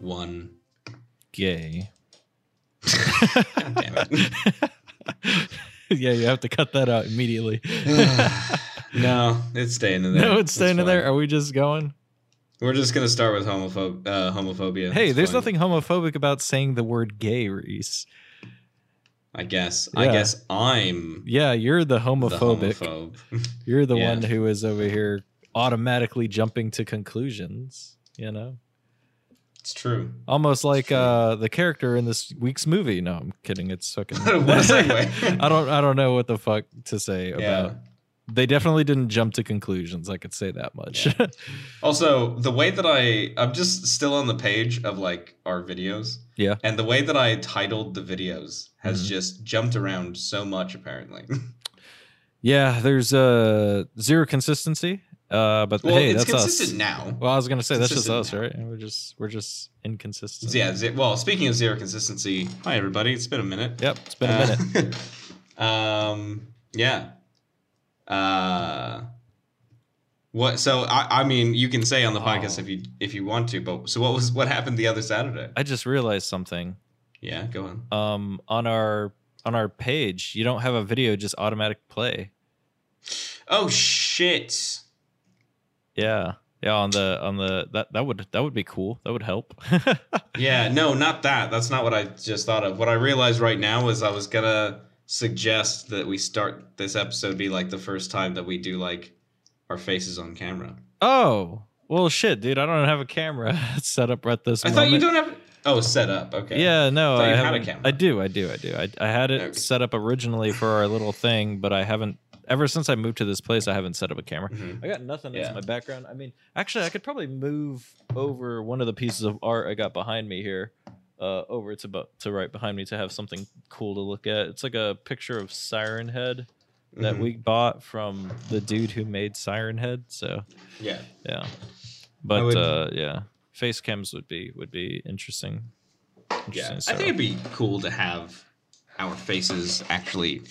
one gay. God damn it. Yeah, you have to cut that out immediately. No, it's staying in there. No, it's staying in there. Are we just going? We're just going to start with homophobia. Hey, there's nothing homophobic about saying the word gay, Reese. I guess. Yeah. I guess I'm... Yeah, you're the homophobic. The homophobe. You're the one who is over here automatically jumping to conclusions, you know? It's true. Almost like the character in this week's movie. No, I'm kidding. It's fucking... I don't know what the fuck to say about... They definitely didn't jump to conclusions. I could say that much. Yeah. Also, the way that I'm just still on the page of like our videos. Yeah. And the way that I titled the videos has just jumped around so much, apparently. Yeah, there's zero consistency. But well, hey, that's consistent us now. Well, I was gonna say that's just us, right? And we're just inconsistent. Yeah. Well, speaking of zero consistency, hi everybody. It's been a minute. Yep, it's been a minute. Yeah. What? So I mean, you can say on the podcast if you want to. But so what happened the other Saturday? I just realized something. Yeah, go on. On our page, you don't have a video, just automatic play. Oh shit! Yeah. On the that would be cool. That would help. Yeah. No, not that. That's not what I just thought of. What I realized right now is I was gonna suggest that we start this episode be like the first time that we do like our faces on camera. Oh well, shit, dude, I don't have a camera set up right this moment. I thought you don't have. Oh, set up. Okay. Yeah, no, I had a camera. I do. I had it set up originally for our little thing, but I haven't. Ever since I moved to this place, I haven't set up a camera. I got nothing as my background. I mean, actually, I could probably move over one of the pieces of art I got behind me here. Over to right behind me to have something cool to look at. It's like a picture of Siren Head that we bought from the dude who made Siren Head. So yeah, but face cams would be interesting. I think it'd be cool to have our faces actually.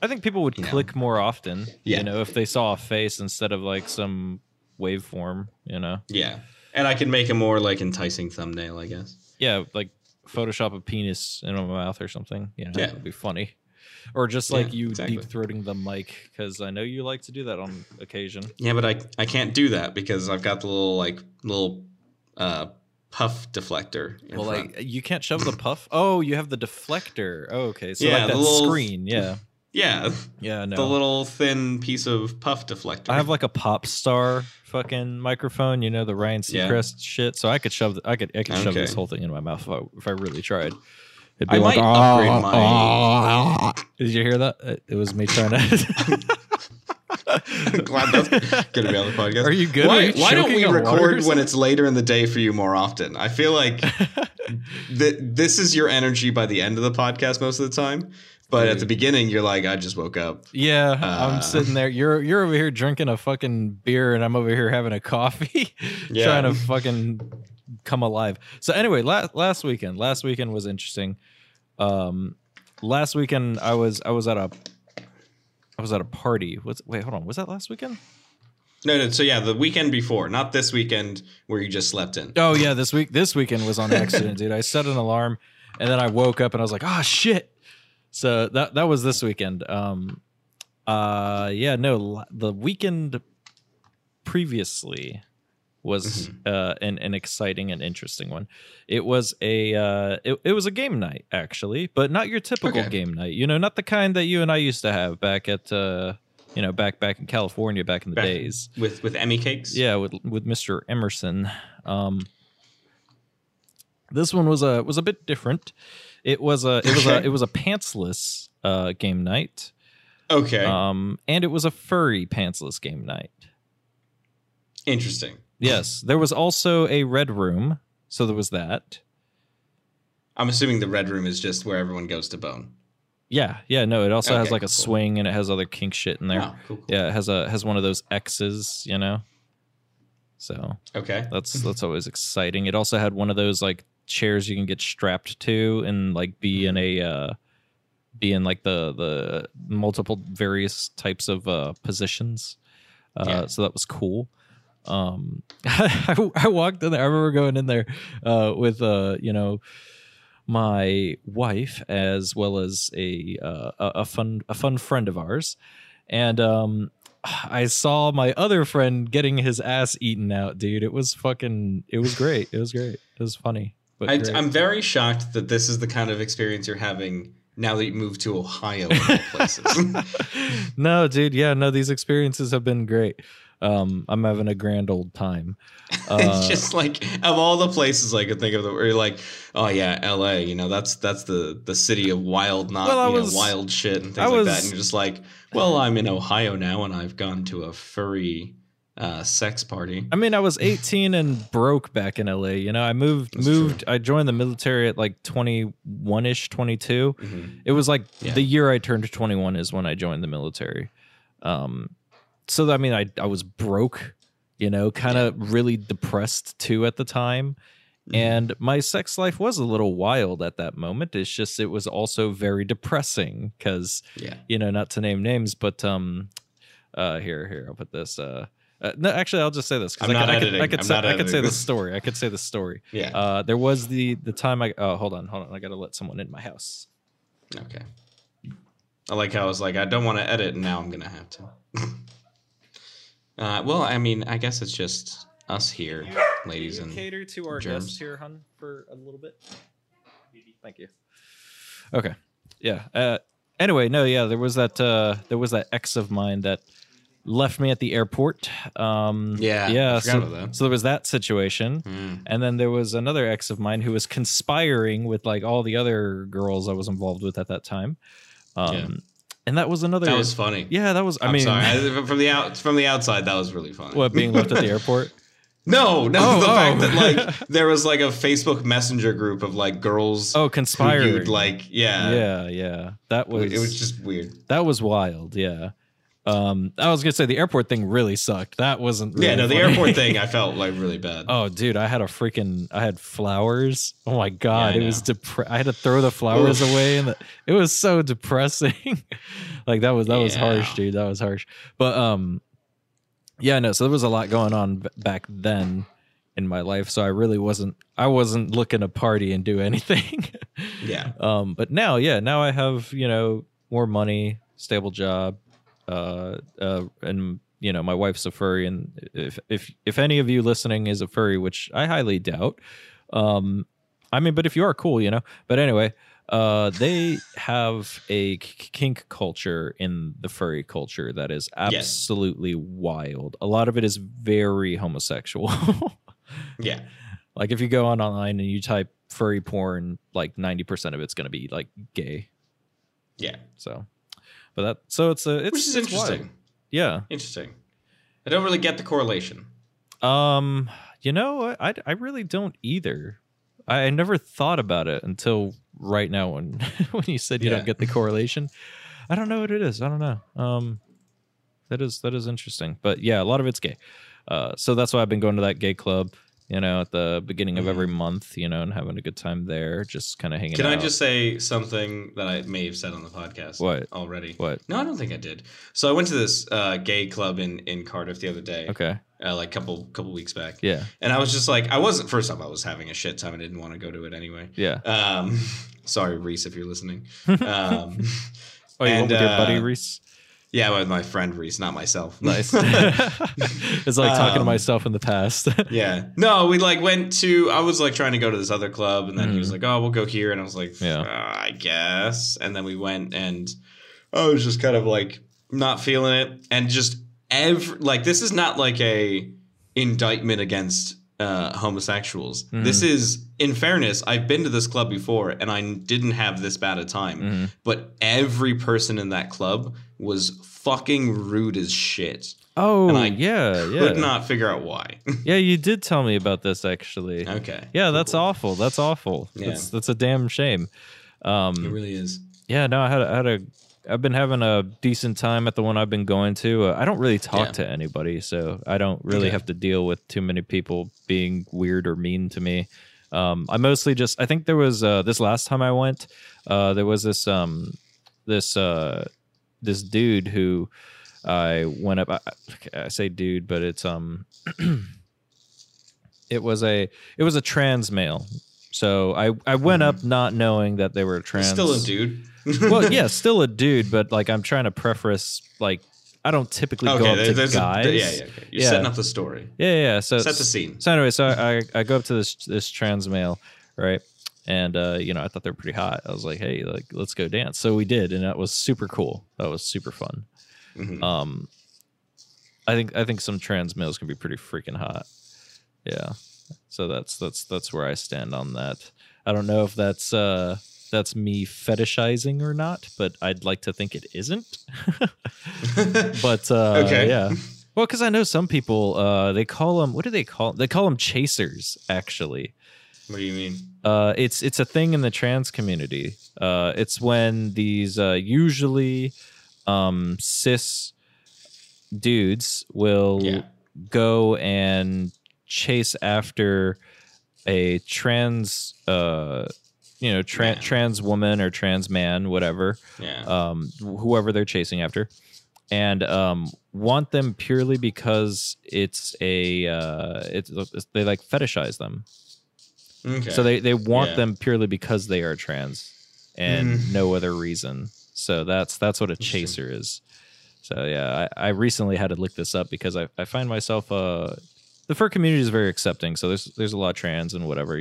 I think people would click more often. Yeah. You know, if they saw a face instead of like some waveform. You know. Yeah, and I can make a more like enticing thumbnail, I guess. Yeah, like Photoshop a penis in my mouth or something. You know, yeah, it'd be funny. Or just like deep throating the mic, because I know you like to do that on occasion. Yeah, but I can't do that because I've got the little puff deflector. Well, you can't shove the puff. Oh, you have the deflector. Oh, okay, so like that little screen. Yeah. Yeah. Yeah. No. The little thin piece of puff deflector. I have like a pop star fucking microphone, you know, the Ryan Seacrest shit. So I could shove this whole thing in my mouth if I really tried. It'd be like, Did you hear that? It was me trying to. I'm glad that's gonna be on the podcast. Are you good? Why don't we record when it's later in the day for you more often? I feel like this is your energy by the end of the podcast most of the time. But at the beginning, you're like, I just woke up. Yeah, I'm sitting there. You're over here drinking a fucking beer, and I'm over here having a coffee, trying to fucking come alive. So anyway, last weekend was interesting. Last weekend I was at a party. Wait, hold on, was that last weekend? No. So yeah, the weekend before, not this weekend where you just slept in. Oh yeah, this weekend was on accident, dude. I set an alarm, and then I woke up and I was like, ah, shit. So that was this weekend. The weekend previously was an exciting and interesting one. It was a game night actually, but not your typical game night. You know, not the kind that you and I used to have back at back in California back in the days with Emmy Cakes. Yeah, with Mr. Emerson. This one was a bit different. It was a pantsless game night. Okay. And it was a furry pantsless game night. Interesting. Yes, there was also a red room, so there was that. I'm assuming the red room is just where everyone goes to bone. Yeah, no, it also has like a swing and it has other kink shit in there. Wow, cool. Yeah, it has one of those X's, you know. So that's always exciting. It also had one of those like chairs you can get strapped to and like be in the multiple various types of positions. So that was cool. I walked in there. I remember going in there with you know, my wife, as well as a fun friend of ours, and I saw my other friend getting his ass eaten out, dude. It was great. It was great. It was funny. But I'm very shocked that this is the kind of experience you're having now that you moved to Ohio and all places. No, dude. Yeah, no, these experiences have been great. I'm having a grand old time. It's just like, of all the places I could think of, where you're like, oh yeah, LA, you know, that's the city of wild, wild shit and things like that. And you're just like, well, I'm in Ohio now and I've gone to a furry sex party. I mean, I was 18 and broke back in LA. You know, I moved. True. I joined the military at like 21-ish, 22. Mm-hmm. It was like the year I turned 21 is when I joined the military. So I mean, I was broke, you know, kind of really depressed too at the time, and my sex life was a little wild at that moment. It's just it was also very depressing because you know, not to name names, but here I'll put this. No, actually, I'll just say this. I could say the story. I could say the story. Yeah. There was the time I. Oh, hold on. I gotta let someone in my house. Okay. I like how I was like, I don't want to edit, and now I'm gonna have to. Well, I mean, I guess it's just us here, ladies. Can you cater to our germs? Guests here, hun, for a little bit? Thank you. Okay. Yeah. Anyway, no. Yeah. There was that ex of mine that left me at the airport. So there was that situation, and then there was another ex of mine who was conspiring with like all the other girls I was involved with at that time. And that was another. That was funny. Yeah, that was. I'm sorry, from the outside, that was really funny. What, being left at the airport? No, the fact that like there was like a Facebook Messenger group of like girls. Oh, conspiring. Yeah. That was. It was just weird. That was wild. Yeah. I was gonna say the airport thing really sucked. That wasn't. Really funny. The airport thing I felt like really bad. Oh, dude, I had flowers. Oh my god, yeah, it was I had to throw the flowers away, and it was so depressing. Like that was harsh, dude. That was harsh. But so there was a lot going on back then in my life, so I really wasn't looking to party and do anything. But now I have, you know, more money, stable job. And you know, my wife's a furry, and if any of you listening is a furry, which I highly doubt, I mean, but if you are, cool, you know. But anyway, they have a kink culture in the furry culture that is absolutely wild. A lot of it is very homosexual. Yeah. Like if you go online and you type furry porn, like 90% of it's going to be like gay. Yeah. Which is interesting. Wild. Yeah. Interesting. I don't really get the correlation. You know, I really don't either. I never thought about it until right now when you said you don't get the correlation. I don't know what it is. I don't know. That is interesting. But yeah, a lot of it's gay. So that's why I've been going to that gay club, you know, at the beginning of every month, you know, and having a good time there, just kind of hanging out. Can I just say something that I may have said on the podcast already? What? No, I don't think I did. So I went to this gay club in Cardiff the other day. Okay. Like couple weeks back. Yeah. And I was just like, first off, I was having a shit time. I didn't want to go to it anyway. Yeah. Sorry, Reese, if you're listening. Oh, you went with your buddy, Reese? Yeah, with my friend Reese, not myself. Nice. It's like talking to myself in the past. No, we like went to, I was like trying to go to this other club, and then he was like, oh, we'll go here. And I was like, I guess. And then we went, and I was just kind of like not feeling it. And just like, this is not like a indictment against homosexuals. This is, in fairness, I've been to this club before and I didn't have this bad a time, but every person in that club was fucking rude as shit. Oh, and I could not figure out why. Yeah, you did tell me about this, actually. Okay. Yeah, that's awful. That's awful. Yeah. That's a damn shame. It really is. Yeah, no, I've been having a decent time at the one I've been going to. I don't really talk to anybody, so I don't really have to deal with too many people being weird or mean to me. I mostly just, I think there was this last time I went, there was this dude who I went up. I say dude, but it's it was a trans male. So I went up not knowing that they were trans. Still a dude. Well, yeah, still a dude, but like I'm trying to preface like I don't typically go up to guys. Okay. You're setting up the story. Yeah. So set the scene. So anyway, so I go up to this trans male, right? And I thought they were pretty hot. I was like, hey, like let's go dance. So we did, and that was super cool. That was super fun. Mm-hmm. I think some trans males can be pretty freaking hot. Yeah. So that's where I stand on that. I don't know if that's me fetishizing or not, but I'd like to think it isn't. But okay. Yeah. Well, because I know some people they call them, what do they call? They call them chasers, actually. What do you mean? It's a thing in the trans community. It's when these usually cis dudes will go and chase after a trans trans woman or trans man, whatever, whoever they're chasing after, and want them purely because it's a they like fetishize them. Okay. So they want them purely because they are trans and no other reason. So that's what a chaser is. So yeah, I recently had to look this up because I find myself the fur community is very accepting, so there's a lot of trans and whatever,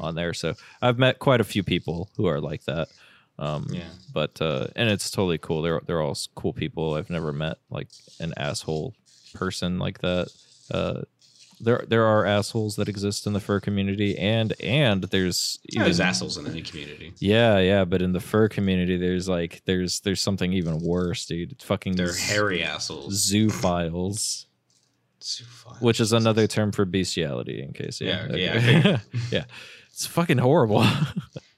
on there. So I've met quite a few people who are like that. But and it's totally cool. They're all cool people. I've never met like an asshole person like that. There are assholes that exist in the fur community, and there's assholes in any community. Yeah, but in the fur community, there's something even worse, dude. It's fucking they're hairy assholes, zoophiles. Which is another term for bestiality, in case. Yeah. It's fucking horrible.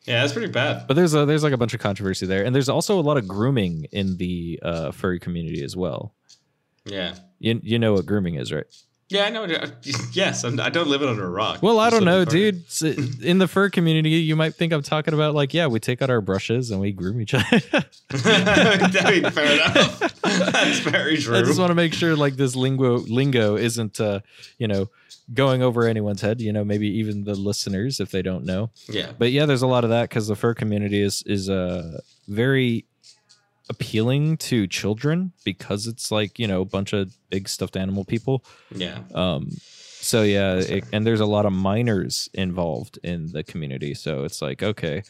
Yeah, that's pretty bad. But there's like a bunch of controversy there, and there's also a lot of grooming in the furry community as well. Yeah, you know what grooming is, right? Yeah, I know. Yes, I don't live under a rock. Well, I don't know, dude. In the fur community, you might think I'm talking about like, yeah, we take out our brushes and we groom each other. I mean, fair enough. That's very true. I just want to make sure like this lingo isn't, going over anyone's head. Maybe even the listeners if they don't know. Yeah. But yeah, there's a lot of that because the fur community is very appealing to children because it's like, a bunch of big stuffed animal people. Yeah. So yeah, and there's a lot of minors involved in the community. So it's like, okay,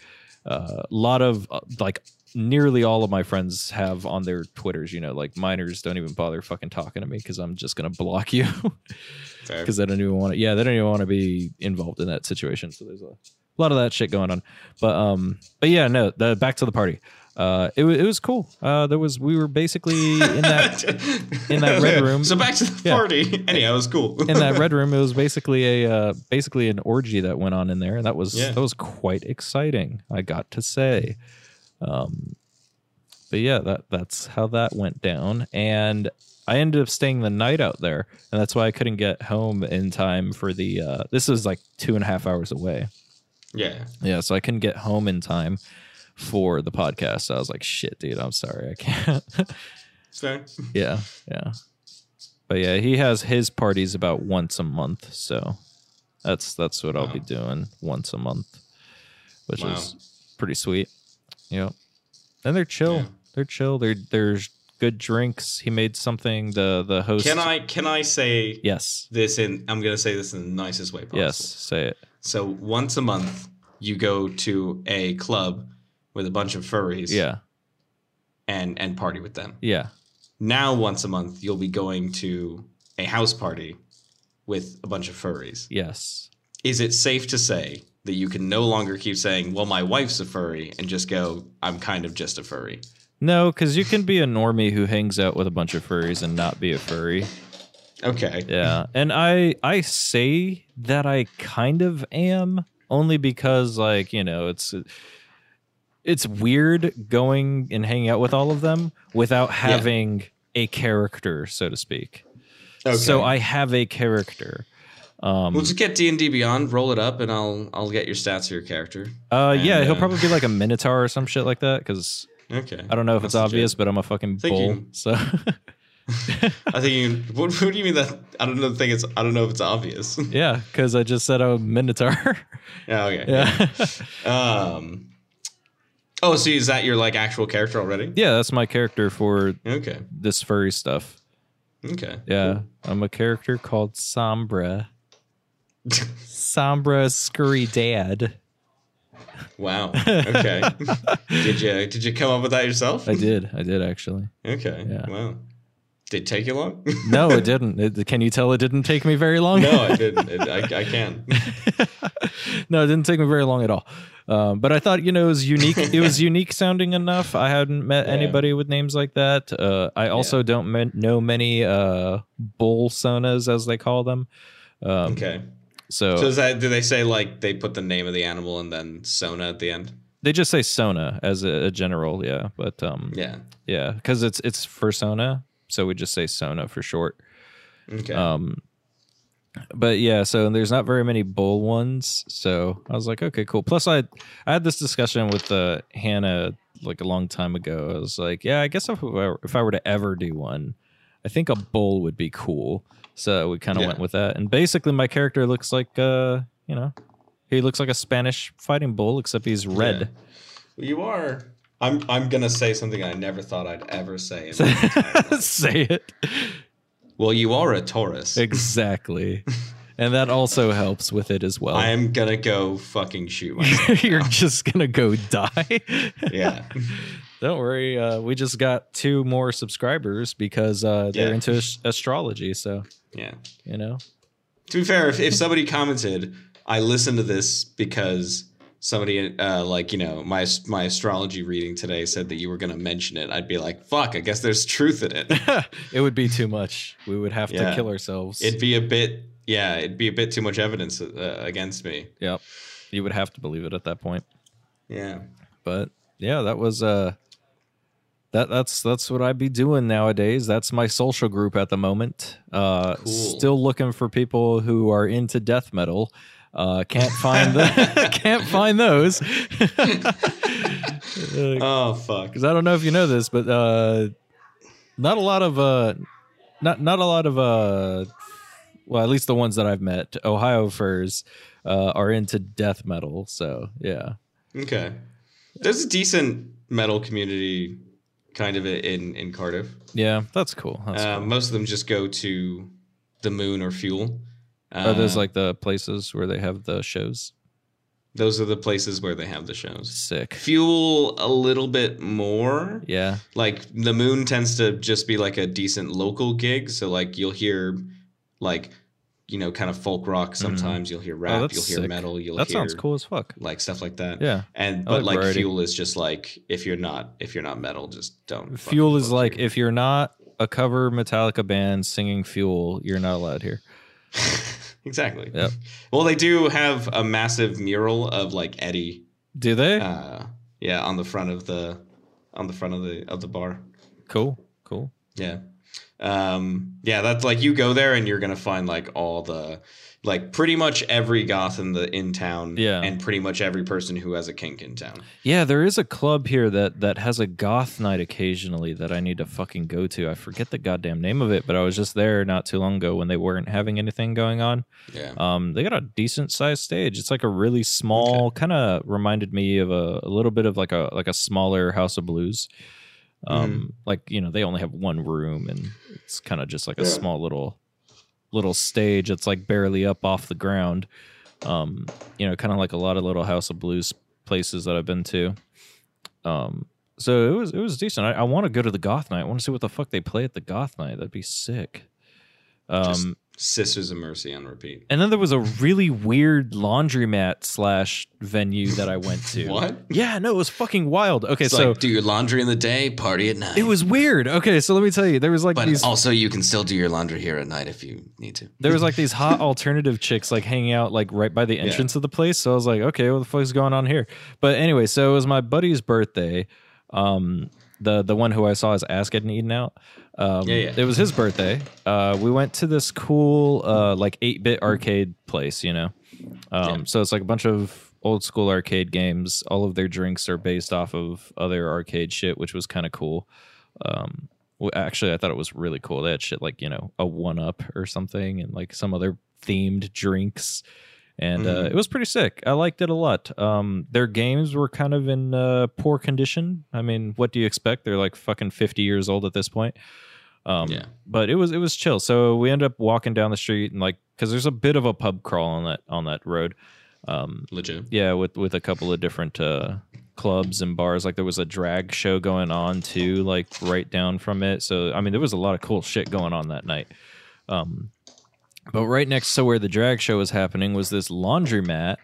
a lot of like nearly all of my friends have on their Twitters, like minors don't even bother fucking talking to me because I'm just going to block you because they don't even want to be involved in that situation. So there's a lot of that shit going on. But yeah, no, back to the party. It was cool. We were basically in that red room. So back to the party. Yeah. Anyhow, it was cool. In that red room, it was basically a basically an orgy that went on in there, and that was quite exciting, I got to say. But yeah, that's how that went down, and I ended up staying the night out there, and that's why I couldn't get home in time for the. This was like 2.5 hours away. Yeah. So I couldn't get home in time for the podcast. So I was like, shit, dude, I'm sorry, I can't. Sorry. Yeah. But yeah, he has his parties about once a month, so that's what I'll be doing once a month, which is pretty sweet. Yeah. And they're chill. Yeah. They're chill. There's good drinks. He made something, the host. Can I say yes? I'm gonna say this in the nicest way possible. Yes, say it. So once a month you go to a club with a bunch of furries. Yeah. And party with them. Yeah. Now once a month you'll be going to a house party with a bunch of furries. Yes. Is it safe to say that you can no longer keep saying, well, my wife's a furry, and just go, I'm kind of just a furry? No, because you can be a normie who hangs out with a bunch of furries and not be a furry. Okay. Yeah. And I say that I kind of am only because like, it's weird going and hanging out with all of them without having a character, so to speak. Okay. So I have a character. We'll just get D&D Beyond, roll it up, and I'll get your stats for your character. He'll probably be like a minotaur or some shit like that because I don't know if that's obvious, but I'm a fucking bull. So I think. What do you mean that? I don't know if it's obvious. Yeah, because I just said I'm a Minotaur. Yeah. Okay. Yeah. Oh, so is that your like actual character already? Yeah, that's my character for this furry stuff. Okay. Yeah, cool. I'm a character called Sombra. Sombra Scurry Dad. Wow. Okay. Did you come up with that yourself? I did actually. Okay. Yeah. Wow. Did it take you long? No, it didn't. Can you tell it didn't take me very long? No, it didn't. I can. No, it didn't take me very long at all. But I thought, it was unique. It was unique sounding enough. I hadn't met anybody with names like that. I also don't know many bull sonas, as they call them. Okay. So is that, do they say like they put the name of the animal and then sona at the end? They just say sona as a general. Yeah. But yeah, because it's for sona. So we just say Sona for short. Okay. But yeah, so there's not very many bull ones. So I was like, okay, cool. Plus, I had this discussion with Hannah like a long time ago. I was like, yeah, I guess if I were to ever do one, I think a bull would be cool. So we kind of went with that. And basically, my character looks like, he looks like a Spanish fighting bull, except he's red. Yeah. You are. I'm gonna say something I never thought I'd ever say. Say it. Well, you are a Taurus. Exactly. And that also helps with it as well. I am gonna go fucking shoot myself. You're just gonna go die. Yeah. Don't worry. We just got 2 more subscribers because they're into astrology. So yeah, To be fair, if somebody commented, I listened to this because. Somebody my astrology reading today said that you were going to mention it. I'd be like, fuck, I guess there's truth in it. It would be too much. We would have to kill ourselves. It'd be a bit too much evidence against me. Yep. You would have to believe it at that point. Yeah. But yeah, that was that's what I'd be doing nowadays. That's my social group at the moment. Cool. Still looking for people who are into death metal. Can't find those. Oh fuck! Because I don't know if you know this, but not a lot of well, at least the ones that I've met, Ohio furs, are into death metal. So yeah. Okay. There's a decent metal community, kind of in Cardiff. Yeah, that's cool. Most of them just go to the Moon or Fuel. Are those like the places where they have the shows? Those are the places where they have the shows. Sick. Fuel a little bit more. Yeah. Like the Moon tends to just be like a decent local gig. So like you'll hear like, kind of folk rock. Sometimes you'll hear rap, you'll hear sick. Metal. That sounds cool as fuck. Like stuff like that. Yeah. But Fuel is just like, if you're not metal, just don't. Fuel is like, if you're not a cover Metallica band singing Fuel, you're not allowed here. Exactly. Yep. Well, they do have a massive mural of like Eddie. Do they? Yeah, on the front of the bar. Cool. Yeah. Yeah, that's like you go there and you're gonna find like all the like pretty much every goth in town. Yeah. And pretty much every person who has a kink in town. Yeah, there is a club here that has a goth night occasionally that I need to fucking go to. I forget the goddamn name of it, but I was just there not too long ago when they weren't having anything going on. Yeah. They got a decent sized stage. It's like a really small, kind of reminded me of a little bit of like a smaller House of Blues. They only have one room and it's kind of just like a small little stage that's like barely up off the ground. Kind of like a lot of little House of Blues places that I've been to. So it was decent. I want to go to the goth night. I want to see what the fuck they play at the goth night. That'd be sick. Just Sisters of Mercy on repeat. And then there was a really weird laundromat / venue that I went to. What? Yeah, no, it was fucking wild. Okay, it's so like, do your laundry in the day, party at night. It was weird. Okay, so let me tell you, there was like these. But also, you can still do your laundry here at night if you need to. There was like these hot alternative chicks like hanging out like right by the entrance of the place. So I was like, okay, what the fuck is going on here? But anyway, so it was my buddy's birthday. The one who I saw as ass getting eaten out. It was his birthday. We went to this cool 8-bit arcade place, So it's like a bunch of old school arcade games. All of their drinks are based off of other arcade shit, which was kind of cool. Actually, I thought it was really cool. They had shit like, you know, a 1-Up or something and like some other themed drinks. And it was pretty sick. I liked it a lot. Their games were kind of in poor condition. I mean, what do you expect? They're like fucking 50 years old at this point. Yeah. But it was chill. So we ended up walking down the street and like, because there's a bit of a pub crawl on that road. Legit. Yeah, with a couple of different clubs and bars. Like there was a drag show going on too, like right down from it. So I mean, there was a lot of cool shit going on that night. But right next to where the drag show was happening was this laundromat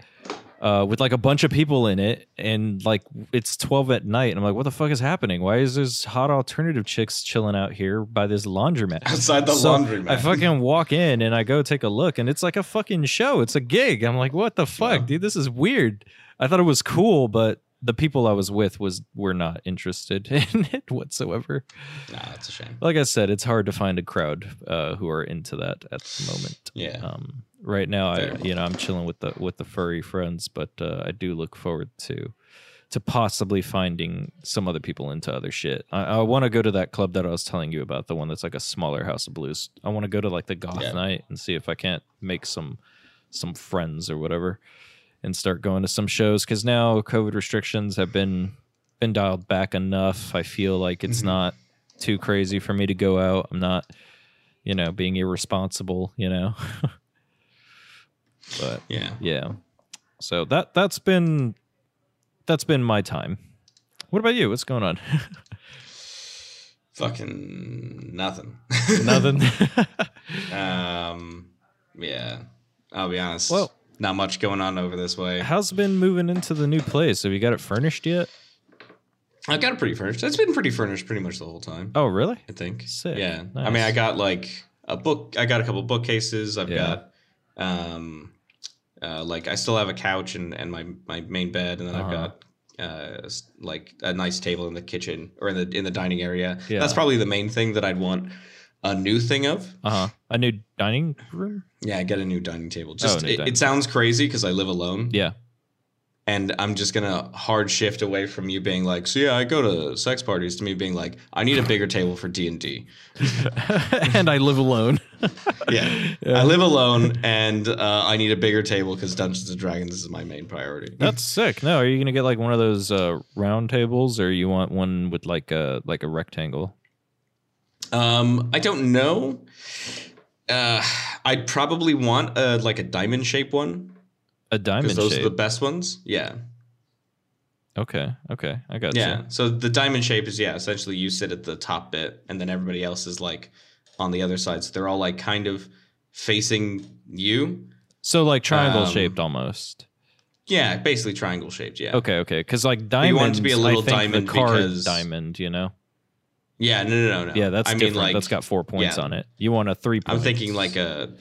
with like a bunch of people in it, and like it's 12 at night, and I'm like, what the fuck is happening? Why is there's hot alternative chicks chilling out here by this laundromat? Outside the laundromat. I fucking walk in and I go take a look, and it's like a fucking show. It's a gig. I'm like, what the fuck, dude? This is weird. I thought it was cool, but the people I was with were not interested in it whatsoever. Nah, that's a shame. Like I said, it's hard to find a crowd who are into that at the moment. Yeah. Right now, I'm chilling with the furry friends, but I do look forward to possibly finding some other people into other shit. I want to go to that club that I was telling you about, the one that's like a smaller House of Blues. I want to go to like the goth night and see if I can't make some friends or whatever. And start going to some shows, because now COVID restrictions have been dialed back enough. I feel like it's not too crazy for me to go out. I'm not, being irresponsible, But yeah. So that's been my time. What about you? What's going on? Fucking nothing. Yeah. I'll be honest. Well. Not much going on over this way. How's been moving into the new place? Have you got it furnished yet? I've got it pretty furnished. It's been pretty furnished pretty much the whole time. Oh, really? I think. Sick. Yeah. Nice. I mean, I got like a book. I got a couple bookcases. I've got, I still have a couch and my main bed, and then I've got like a nice table in the kitchen or in the dining area. Yeah. That's probably the main thing that I'd want. A new thing of a new dining room. Yeah, I get a new dining table. Just it sounds crazy because I live alone. Yeah, and I'm just gonna hard shift away from you being like, so yeah, I go to sex parties, to me being like, I need a bigger table for D&D, and I live alone. I live alone, and I need a bigger table because Dungeons and Dragons is my main priority. That's sick. No, are you gonna get like one of those round tables, or you want one with like a rectangle? I don't know. I'd probably want a diamond shape one. A diamond shape? Because those are the best ones. Yeah. Okay. I got you. Yeah. So the diamond shape is, essentially you sit at the top bit, and then everybody else is like on the other side. So they're all like kind of facing you. So like triangle shaped almost. Yeah, basically triangle shaped. Yeah. Okay. Because like diamonds, you want it to be a little diamond, the card because diamond, Yeah, no. Yeah, that's different. Like, that's got 4 points on it. You want a 3-point. I'm thinking like a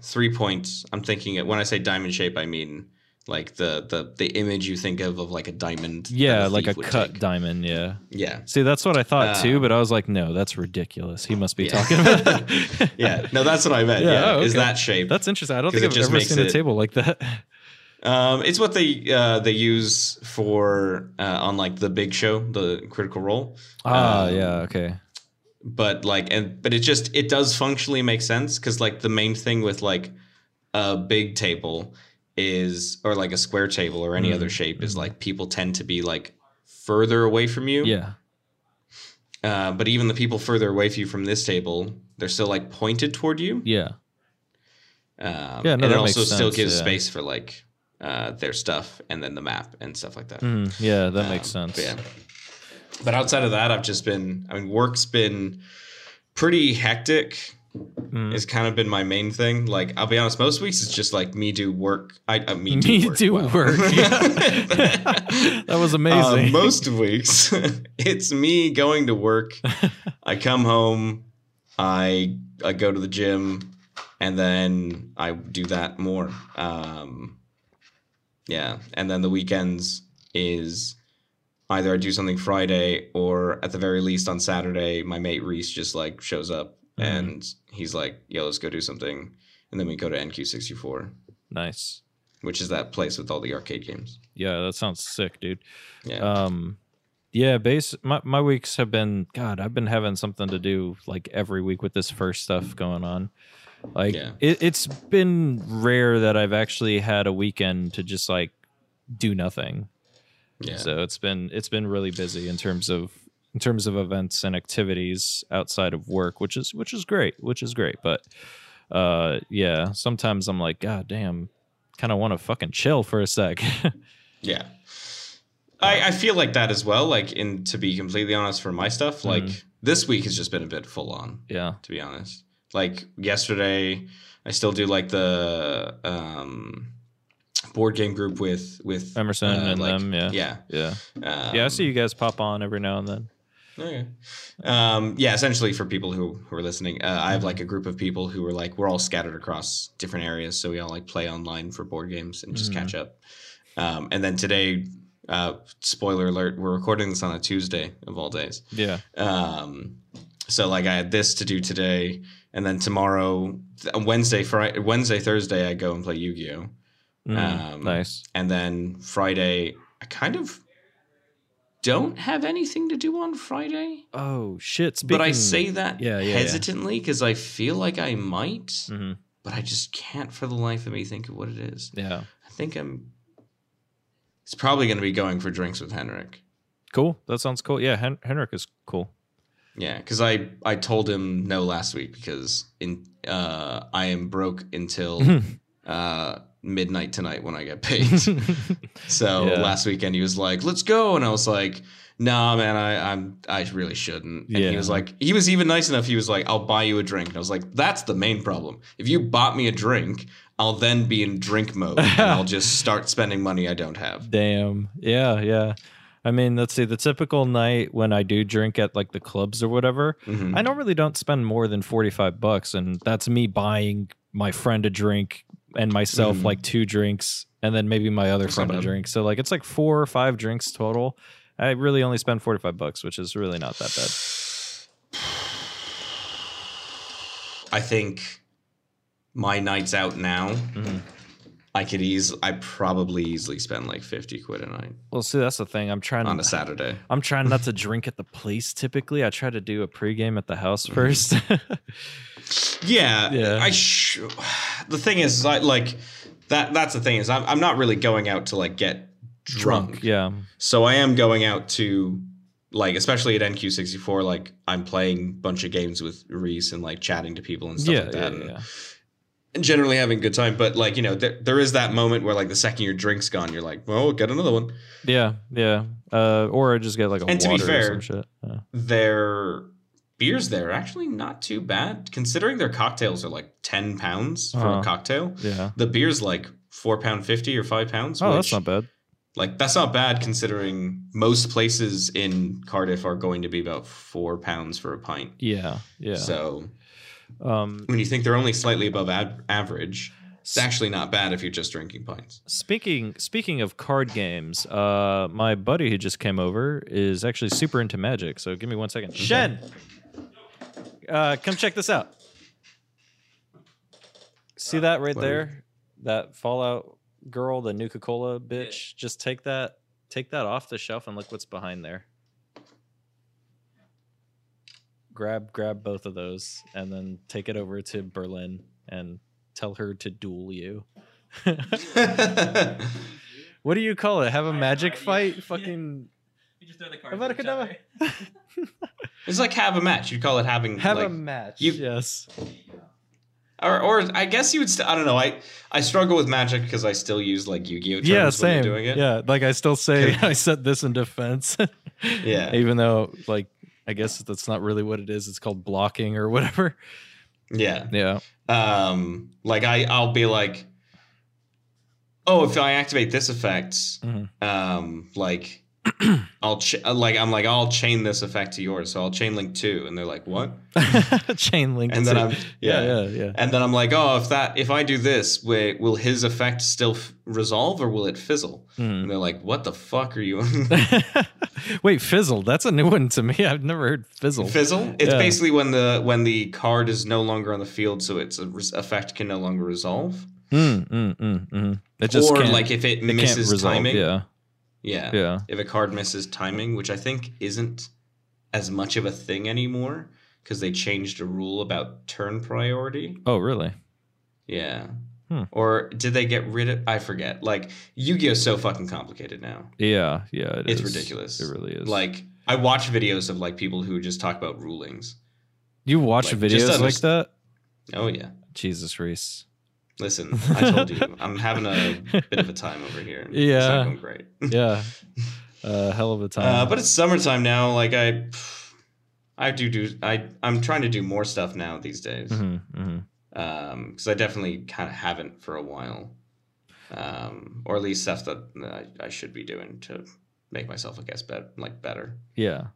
3 points. I'm thinking when I say diamond shape, I mean like the image you think of like a diamond. Yeah, like a cut diamond. Yeah. Yeah. See, that's what I thought too, but I was like, no, that's ridiculous. He must be talking about that. No, that's what I meant. Yeah, is that shape? That's interesting. I don't think I've ever seen a table like that. It's what they use for on like the big show, the Critical Role. Okay. But but it does functionally make sense, because like the main thing with like a big table is, or like a square table or any other shape, is like people tend to be like further away from you. Yeah. But even the people further away from you from this table, they're still like pointed toward you. Yeah. And it also still gives space for like. Their stuff, and then the map and stuff like that. That makes sense. But outside of that, I've just been, work's been pretty hectic. It's kind of been my main thing. Like, I'll be honest, most weeks it's just like me do work. I do work. That was amazing. Most weeks it's me going to work. I come home, I go to the gym, and then I do that more. Yeah, and then the weekends is either I do something Friday, or at the very least on Saturday, my mate Reese just like shows up and he's like, yo, let's go do something. And then we go to NQ64. Nice. Which is that place with all the arcade games. Yeah, that sounds sick, dude. Yeah. Yeah, my weeks have been, God, I've been having something to do like every week with this first stuff going on. Like yeah. it's been rare that I've actually had a weekend to just like do nothing. Yeah. So it's been really busy in terms of events and activities outside of work, which is great. But yeah, sometimes I'm like, God damn, kind of want to fucking chill for a sec. Yeah. I feel like that as well. Like, in to be completely honest, for my stuff, like this week has just been a bit full on. Yeah. To be honest, like yesterday, I still do like the board game group with Emerson and like, them. Yeah. I see you guys pop on every now and then. Okay. Yeah, essentially for people who are listening, I have like a group of people who are like, we're all scattered across different areas, so we all like play online for board games and just catch up. And then today, spoiler alert, we're recording this on a Tuesday of all days. Yeah. So like I had this to do today, and then tomorrow, Wednesday, Thursday, I go and play Yu-Gi-Oh. Nice. And then Friday, I kind of don't have anything to do on Friday. Oh shit! Speaking, but I say that hesitantly because I feel like I might, but I just can't for the life of me think of what it is. Yeah, I think I'm. It's probably going to be going for drinks with Henrik. Cool. That sounds cool. Yeah, Henrik is cool. Yeah, because I told him no last week because I am broke until midnight tonight when I get paid. So last weekend he was like, "Let's go," and I was like, "Nah, man, I really shouldn't." And he was like, he was even nice enough. He was like, "I'll buy you a drink," and I was like, "That's the main problem. If you bought me a drink, I'll then be in drink mode and I'll just start spending money I don't have." Damn. Yeah, yeah. I mean, let's see. The typical night when I do drink at like the clubs or whatever, I normally don't spend more than $45, and that's me buying my friend a drink and myself like two drinks, and then maybe my other friend a drink. So like it's like 4 or 5 drinks total. I really only spend $45, which is really not that bad. I think my nights out now, I probably easily spend like 50 quid a night. Well, see, that's the thing. I'm trying on a Saturday. I'm trying not to drink at the place typically. I try to do a pregame at the house first. Yeah. The thing is, I like that. That's the thing is, I'm not really going out to like get drunk. Yeah. So I am going out to, like, especially at NQ64, like I'm playing a bunch of games with Reese and like chatting to people and stuff like that. Yeah. And generally having a good time, but like, you know, there is that moment where like the second your drink's gone, you're like, well, get another one. Yeah. Or I just get like a water or some shit. Yeah. Their beers there are actually not too bad, considering their cocktails are like £10 for a cocktail. Yeah. The beer's like £4.50 or £5. Oh, that's not bad. Like, that's not bad considering most places in Cardiff are going to be about £4 for a pint. Yeah. So when you think they're only slightly above average, it's actually not bad if you're just drinking pints. Speaking of card games, my buddy who just came over is actually super into Magic. So give me one second. Okay. Shen, come check this out. See that right there? That Fallout girl, the Nuka-Cola bitch. Yeah. Just take that off the shelf and look what's behind there. Grab both of those and then take it over to Berlin and tell her to duel you. What do you call it? Have a magic fight? Fucking. You just throw the cards. It's like have a match. You'd call it having. Have like, a match. Yes. Or I guess you would. I don't know. I struggle with Magic because I still use like Yu-Gi-Oh terms when I'm doing it. Yeah, like I still say I said this in defense. Yeah. Even though like. I guess that's not really what it is. It's called blocking or whatever. Yeah. Like I'll be like, oh, if I activate this effect, like I'll chain this effect to yours. So I'll chain link 2, and they're like, what? Chain link. And 2. Then I'm And then I'm like, oh, if I do this, will his effect still resolve or will it fizzle? And they're like, what the fuck are you on? Wait, fizzle. That's a new one to me. I've never heard fizzle. Fizzle? It's basically when the card is no longer on the field, so its effect can no longer resolve. It just or like if it misses timing. Yeah. Yeah. If a card misses timing, which I think isn't as much of a thing anymore because they changed a rule about turn priority. Oh, really? Yeah. Hmm. Or did they get rid of... I forget. Like, Yu-Gi-Oh! Is so fucking complicated now. Yeah, it's ridiculous. It really is. Like, I watch videos of, like, people who just talk about rulings. You watch videos like that? Oh, yeah. Jesus, Reese. Listen, I told you, I'm having a bit of a time over here. Yeah. It's not going great. Yeah. Hell of a time. But it's summertime now. Like, I'm trying to do more stuff now these days. Because I definitely kind of haven't for a while, or at least stuff that I should be doing to make myself, I guess, better. Yeah.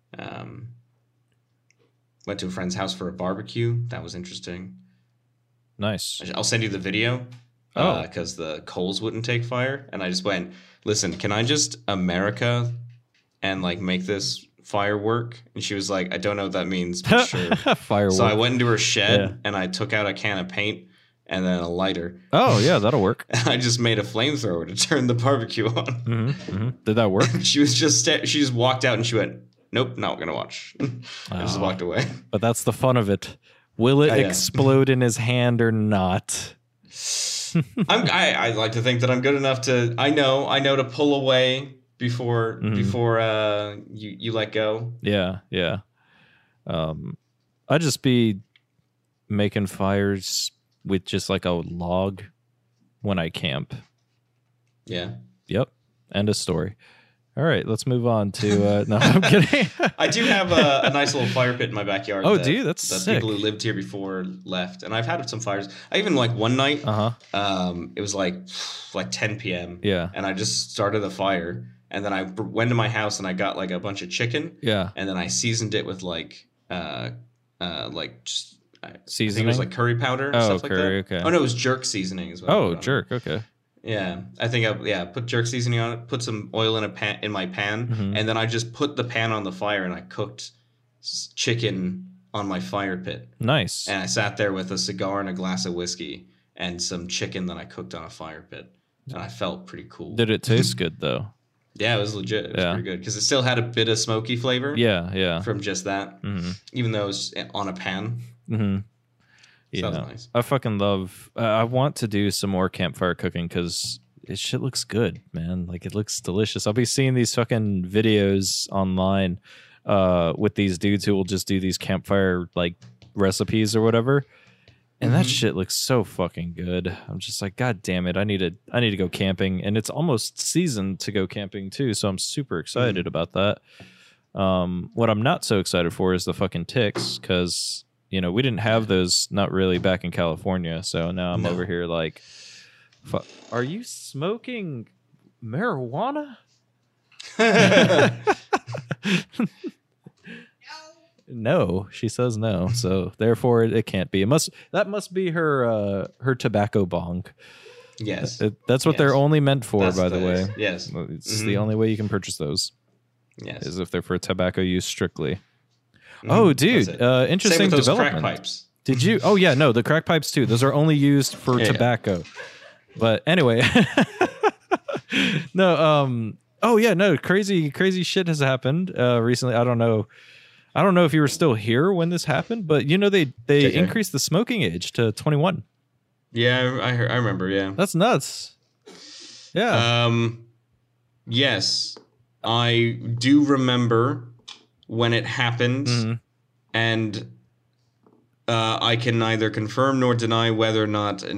Went to a friend's house for a barbecue. That was interesting. Nice. I'll send you the video. Oh. Because the coals wouldn't take fire, and I just went, listen, can I just America and like make this firework? And she was like, I don't know what that means, but sure. Firework. So I went into her shed and I took out a can of paint and then a lighter. Oh yeah, that'll work. And I just made a flamethrower to turn the barbecue on. Did that work? She was just she just walked out and she went, nope, not gonna watch. I just walked away. But that's the fun of it. Will it explode in his hand or not? I like to think that I'm good enough to I know to pull away before you let go. Yeah. I'd just be making fires with just like a log when I camp. Yeah. Yep. End of story. All right, let's move on to... no, I'm kidding. I do have a nice little fire pit in my backyard. Oh, dude, that's sick. People who lived here before left. And I've had some fires. I even, like, one night, it was, like 10 p.m. Yeah. And I just started the fire. And then I went to my house and I got, like, a bunch of chicken. Yeah. And then I seasoned it with, just... Seasoning? It was, like, curry powder and stuff curry, like that. Okay. Oh, no, it was jerk seasoning as well. Oh, jerk, okay. Yeah, I think I put jerk seasoning on it, put some oil in my pan, and then I just put the pan on the fire and I cooked chicken on my fire pit. Nice. And I sat there with a cigar and a glass of whiskey and some chicken that I cooked on a fire pit, and I felt pretty cool. Did it taste good though? Yeah, it was legit. It was pretty good because it still had a bit of smoky flavor. Yeah. From just that, even though it was on a pan. Mm-hmm. Yeah, nice. I fucking love... I want to do some more campfire cooking because it shit looks good, man. Like, it looks delicious. I'll be seeing these fucking videos online with these dudes who will just do these campfire, like, recipes or whatever. And that shit looks so fucking good. I'm just like, God damn it, I need to go camping. And it's almost season to go camping, too, so I'm super excited about that. What I'm not so excited for is the fucking ticks because... You know, we didn't have those, not really, back in California. So now I'm over here like, are you smoking marijuana? No, she says no. So therefore, it can't be. That must be her tobacco bong. Yes. That's what they're only meant for, by the way. Yes. It's the only way you can purchase those. Yes. Is if they're for tobacco use strictly. Oh, dude! Interesting same with those development. Crack pipes. Did you? Oh, yeah. No, the crack pipes too. Those are only used for tobacco. But anyway, no. Oh, yeah. No. Crazy shit has happened recently. I don't know if you were still here when this happened, but you know they increased the smoking age to 21. Yeah, I remember. Yeah, that's nuts. Yeah. Yes, I do remember. When it happens, and I can neither confirm nor deny whether or not I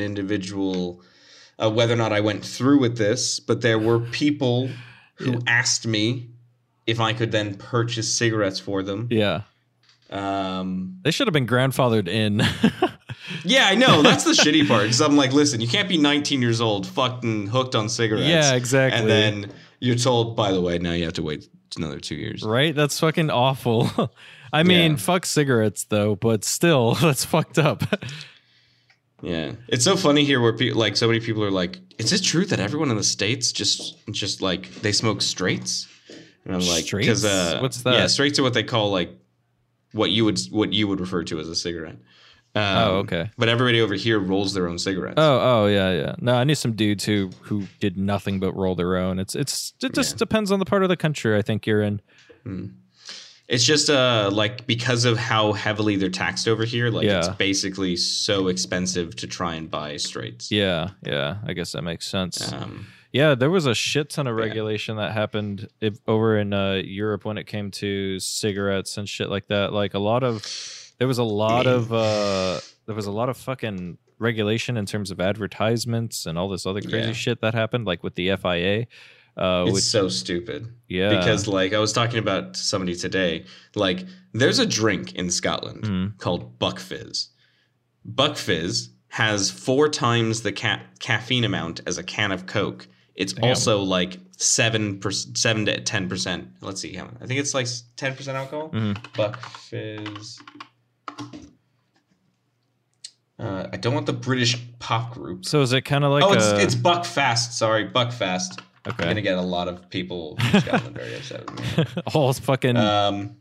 went through with this, but there were people who asked me if I could then purchase cigarettes for them. Yeah. They should have been grandfathered in. Yeah, I know. That's the shitty part. So I'm like, listen, you can't be 19 years old, fucking hooked on cigarettes. Yeah, exactly. And then you're told, by the way, now you have to wait another 2 years. Right? That's fucking awful. I mean, fuck cigarettes, though, but still, that's fucked up. Yeah. It's so funny here where so many people are like, is it true that everyone in the States just like, they smoke straights? And I'm like, because what's that? Yeah, straights are what they call, like, what you would refer to as a cigarette. Okay. But everybody over here rolls their own cigarettes. Oh, yeah. No, I knew some dudes who did nothing but roll their own. It just depends on the part of the country I think you're in. Mm. It's just like because of how heavily they're taxed over here, it's basically so expensive to try and buy straights. Yeah. I guess that makes sense. There was a shit ton of regulation that happened over in Europe when it came to cigarettes and shit like that. There was a lot of fucking regulation in terms of advertisements and all this other crazy shit that happened, like with the FIA. It's so stupid. Yeah. Because, I was talking about somebody today. There's a drink in Scotland called Buck Fizz. Buck Fizz has 4 times the caffeine amount as a can of Coke. It's also, 7 to 10%. Let's see. I think it's, 10% alcohol. Mm-hmm. Buck Fizz. I don't want the British pop group. So is it kind of like it's Buck Fast. Sorry, Buck Fast. Okay. I'm going to get a lot of people from Scotland very upset with me. All fucking 19.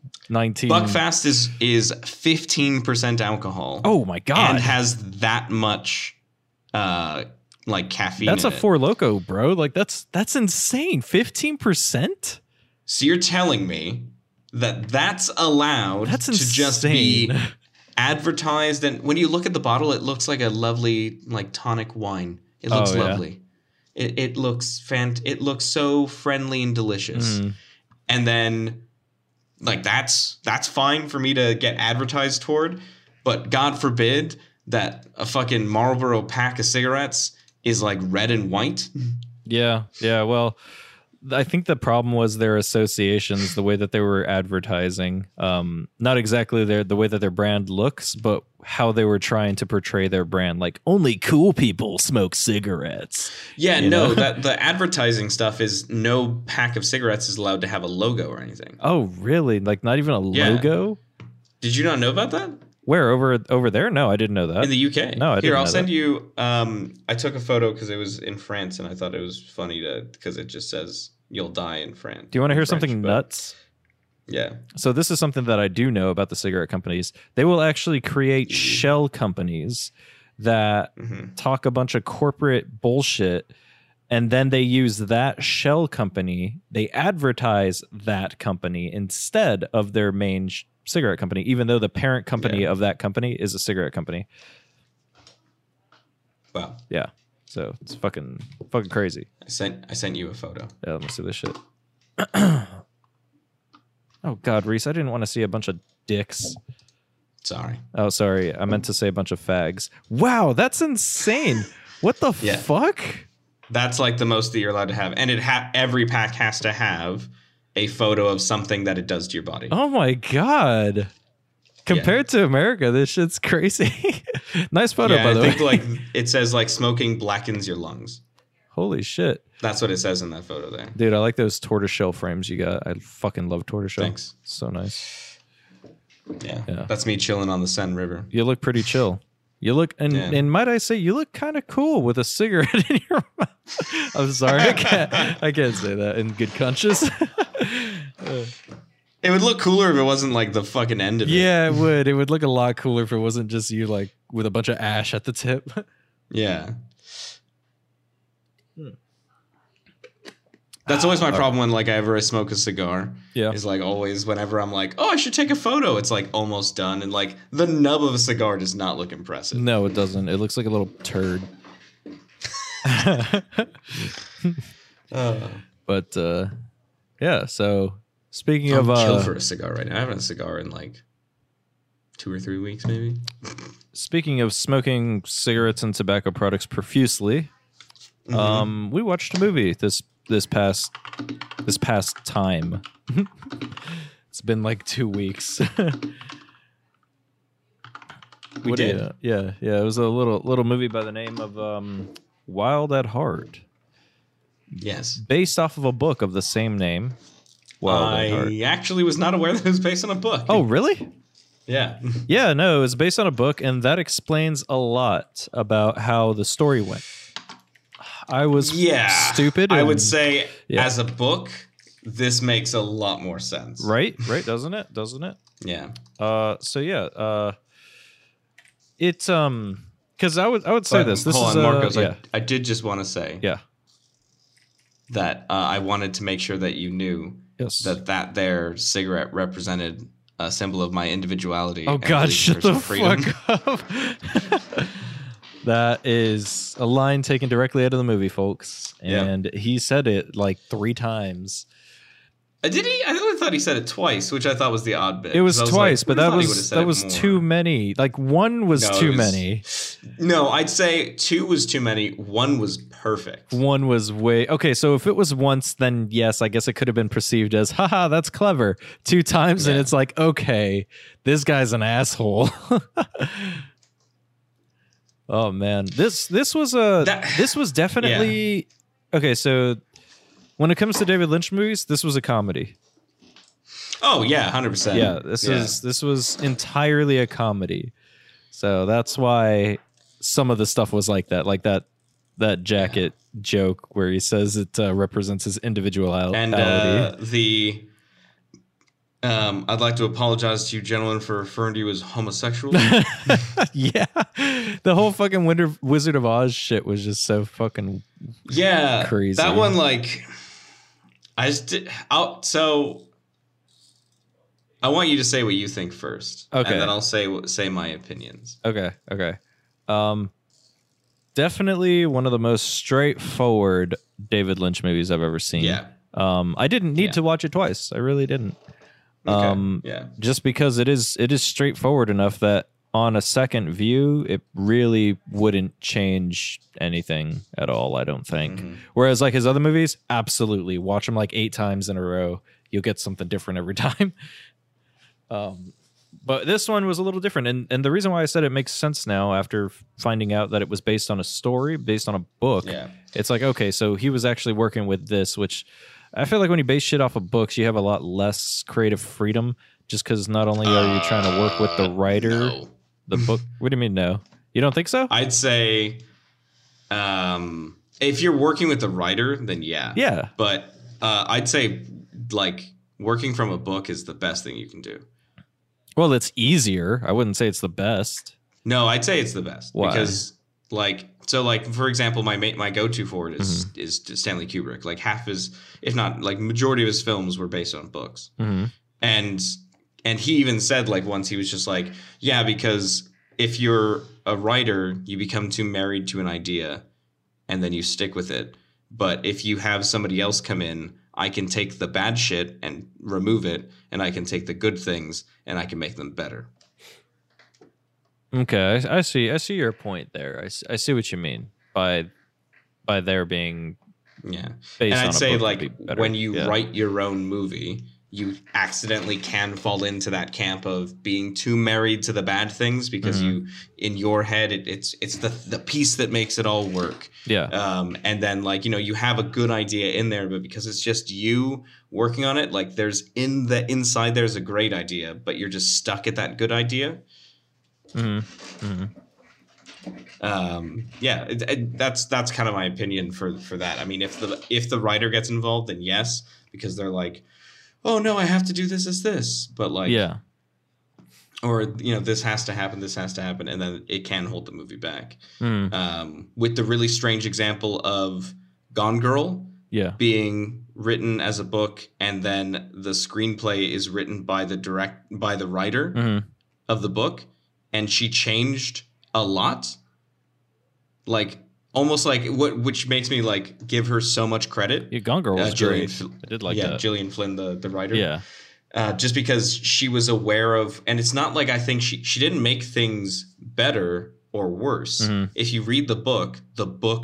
Buckfast is 15% alcohol. Oh, my God. And has that much caffeine. That's a Four Loko, bro. That's insane. 15%? So you're telling me that's allowed to just be advertised. And when you look at the bottle, it looks like a lovely tonic wine. It looks lovely. Yeah. It looks it looks so friendly and delicious. Mm. And then that's fine for me to get advertised toward, but God forbid that a fucking Marlboro pack of cigarettes is red and white. Yeah, well, I think the problem was their associations, the way that they were advertising, not exactly the way that their brand looks, but how they were trying to portray their brand. Only cool people smoke cigarettes. Yeah, no, that the advertising stuff is no pack of cigarettes is allowed to have a logo or anything. Oh, really? Not even a logo? Did you not know about that? Where? Over there? No, I didn't know that. In the UK? No, I didn't know that. Here, I'll send you... I took a photo because it was in France, and I thought it was funny because it just says, you'll die in France. Do you want to hear something nuts? Yeah. So this is something that I do know about the cigarette companies. They will actually create shell companies that talk a bunch of corporate bullshit, and then they use that shell company. They advertise that company instead of their main cigarette company, even though the parent company of that company is a cigarette company. Wow. Yeah. So it's fucking crazy. I sent you a photo. Yeah, let me see this shit. Oh God, Reese, I didn't want to see a bunch of dicks. Sorry. Oh, sorry. I meant to say a bunch of fags. Wow, that's insane. What the fuck? That's the most that you're allowed to have. And every pack has to have a photo of something that it does to your body. Oh my God. Compared to America, this shit's crazy. Nice photo, by the way. I think it says smoking blackens your lungs. Holy shit. That's what it says in that photo there. Dude, I like those tortoiseshell frames you got. I fucking love tortoiseshell. Thanks. So nice. Yeah. That's me chilling on the Seine River. You look pretty chill. You look, and might I say, you look kind of cool with a cigarette in your mouth. I'm sorry, I can't say that in good conscience. It would look cooler if it wasn't the fucking end of it. Yeah, it would. It would look a lot cooler if it wasn't just you with a bunch of ash at the tip. Yeah. That's always my problem when whenever I smoke a cigar. Yeah. It's always whenever I'm oh, I should take a photo. It's almost done. And the nub of a cigar does not look impressive. No, it doesn't. It looks like a little turd. But so speaking of chill for a cigar right now. I haven't a cigar in 2 or 3 weeks maybe. Speaking of smoking cigarettes and tobacco products profusely, we watched a movie this past time. It's been 2 weeks. We did. It was a little movie by the name of Wild at Heart. Yes. Based off of a book of the same name. Wild at Heart. I actually was not aware that it was based on a book. Oh, really? Yeah. Yeah, no, it was based on a book, and that explains a lot about how the story went. I was stupid. I would say as a book, this makes a lot more sense. Right, doesn't it? Yeah. So yeah, It's because I would say this hold is on, Marcos, yeah. I did just want to say that I wanted to make sure that you knew that their cigarette represented a symbol of my individuality. Oh God, shut the fuck up. That is a line taken directly out of the movie, folks. And he said it like 3 times. Did he? I only thought he said it twice, which I thought was the odd bit. It was twice, like, but that was too many. Like one was too many. No, I'd say 2 was too many. 1 was perfect. 1 was way... Okay, so if it was once, then yes, I guess it could have been perceived as, haha, that's clever. 2 times, and it's like, okay, this guy's an asshole. Oh, man. This was a... this was definitely... Yeah. Okay, so... When it comes to David Lynch movies, this was a comedy. Oh yeah, 100%. Yeah, this was entirely a comedy, so that's why some of the stuff was like that jacket joke where he says it represents his individuality. And I'd like to apologize to you, gentlemen, for referring to you as homosexual. Yeah, the whole fucking Wizard of Oz shit was just so fucking crazy. That one so I want you to say what you think first. Okay. And then I'll say my opinions. Okay. Definitely one of the most straightforward David Lynch movies I've ever seen. Yeah. I didn't need to watch it twice. I really didn't. Okay. Just because it is straightforward enough that on a second view, it really wouldn't change anything at all, I don't think. Mm-hmm. Whereas like his other movies, absolutely. Watch them like 8 times in a row. You'll get something different every time. But this one was a little different. And the reason why I said it makes sense now after finding out that it was based on a story, based on a book. Yeah. It's like, okay, so he was actually working with this, which I feel like when you base shit off of books, you have a lot less creative freedom just because not only are you trying to work with the writer... No. The book? What do you mean? No, you don't think so? I'd say, if you're working with the writer, then yeah. But I'd say like working from a book is the best thing you can do. Well, it's easier. I wouldn't say it's the best. No, I'd say it's the best. Why? Because for example, my go-to for it is mm-hmm. is Stanley Kubrick. Like half his, if not like majority of his films were based on books, mm-hmm. And he even said, like, once he was just like, yeah, because if you're a writer, you become too married to an idea and then you stick with it. But if you have somebody else come in, I can take the bad shit and remove it, and I can take the good things and I can make them better. Okay, I see your point there. I see what you mean by there being based on a book. And I'd say, like, when you write your own movie... you accidentally can fall into that camp of being too married to the bad things because mm-hmm. you, in your head, it's the piece that makes it all work. Yeah. And then like, you know, you have a good idea in there, but because it's just you working on it, like there's inside there's a great idea, but you're just stuck at that good idea. Mm-hmm. Mm-hmm. That's kind of my opinion for that. I mean, if the writer gets involved, then yes, because they're like, oh no, I have to do this as this, but like, or you know, this has to happen, and then it can hold the movie back. Mm. With the really strange example of Gone Girl, being written as a book, and then the screenplay is written by the writer mm-hmm. of the book, and she changed a lot, like almost like which makes me like give her so much credit. Yeah, Gone Girl was great. I did like that. Gillian Flynn, the writer. Yeah. Just because she was aware of, and it's not like I think she didn't make things better or worse. Mm-hmm. If you read the book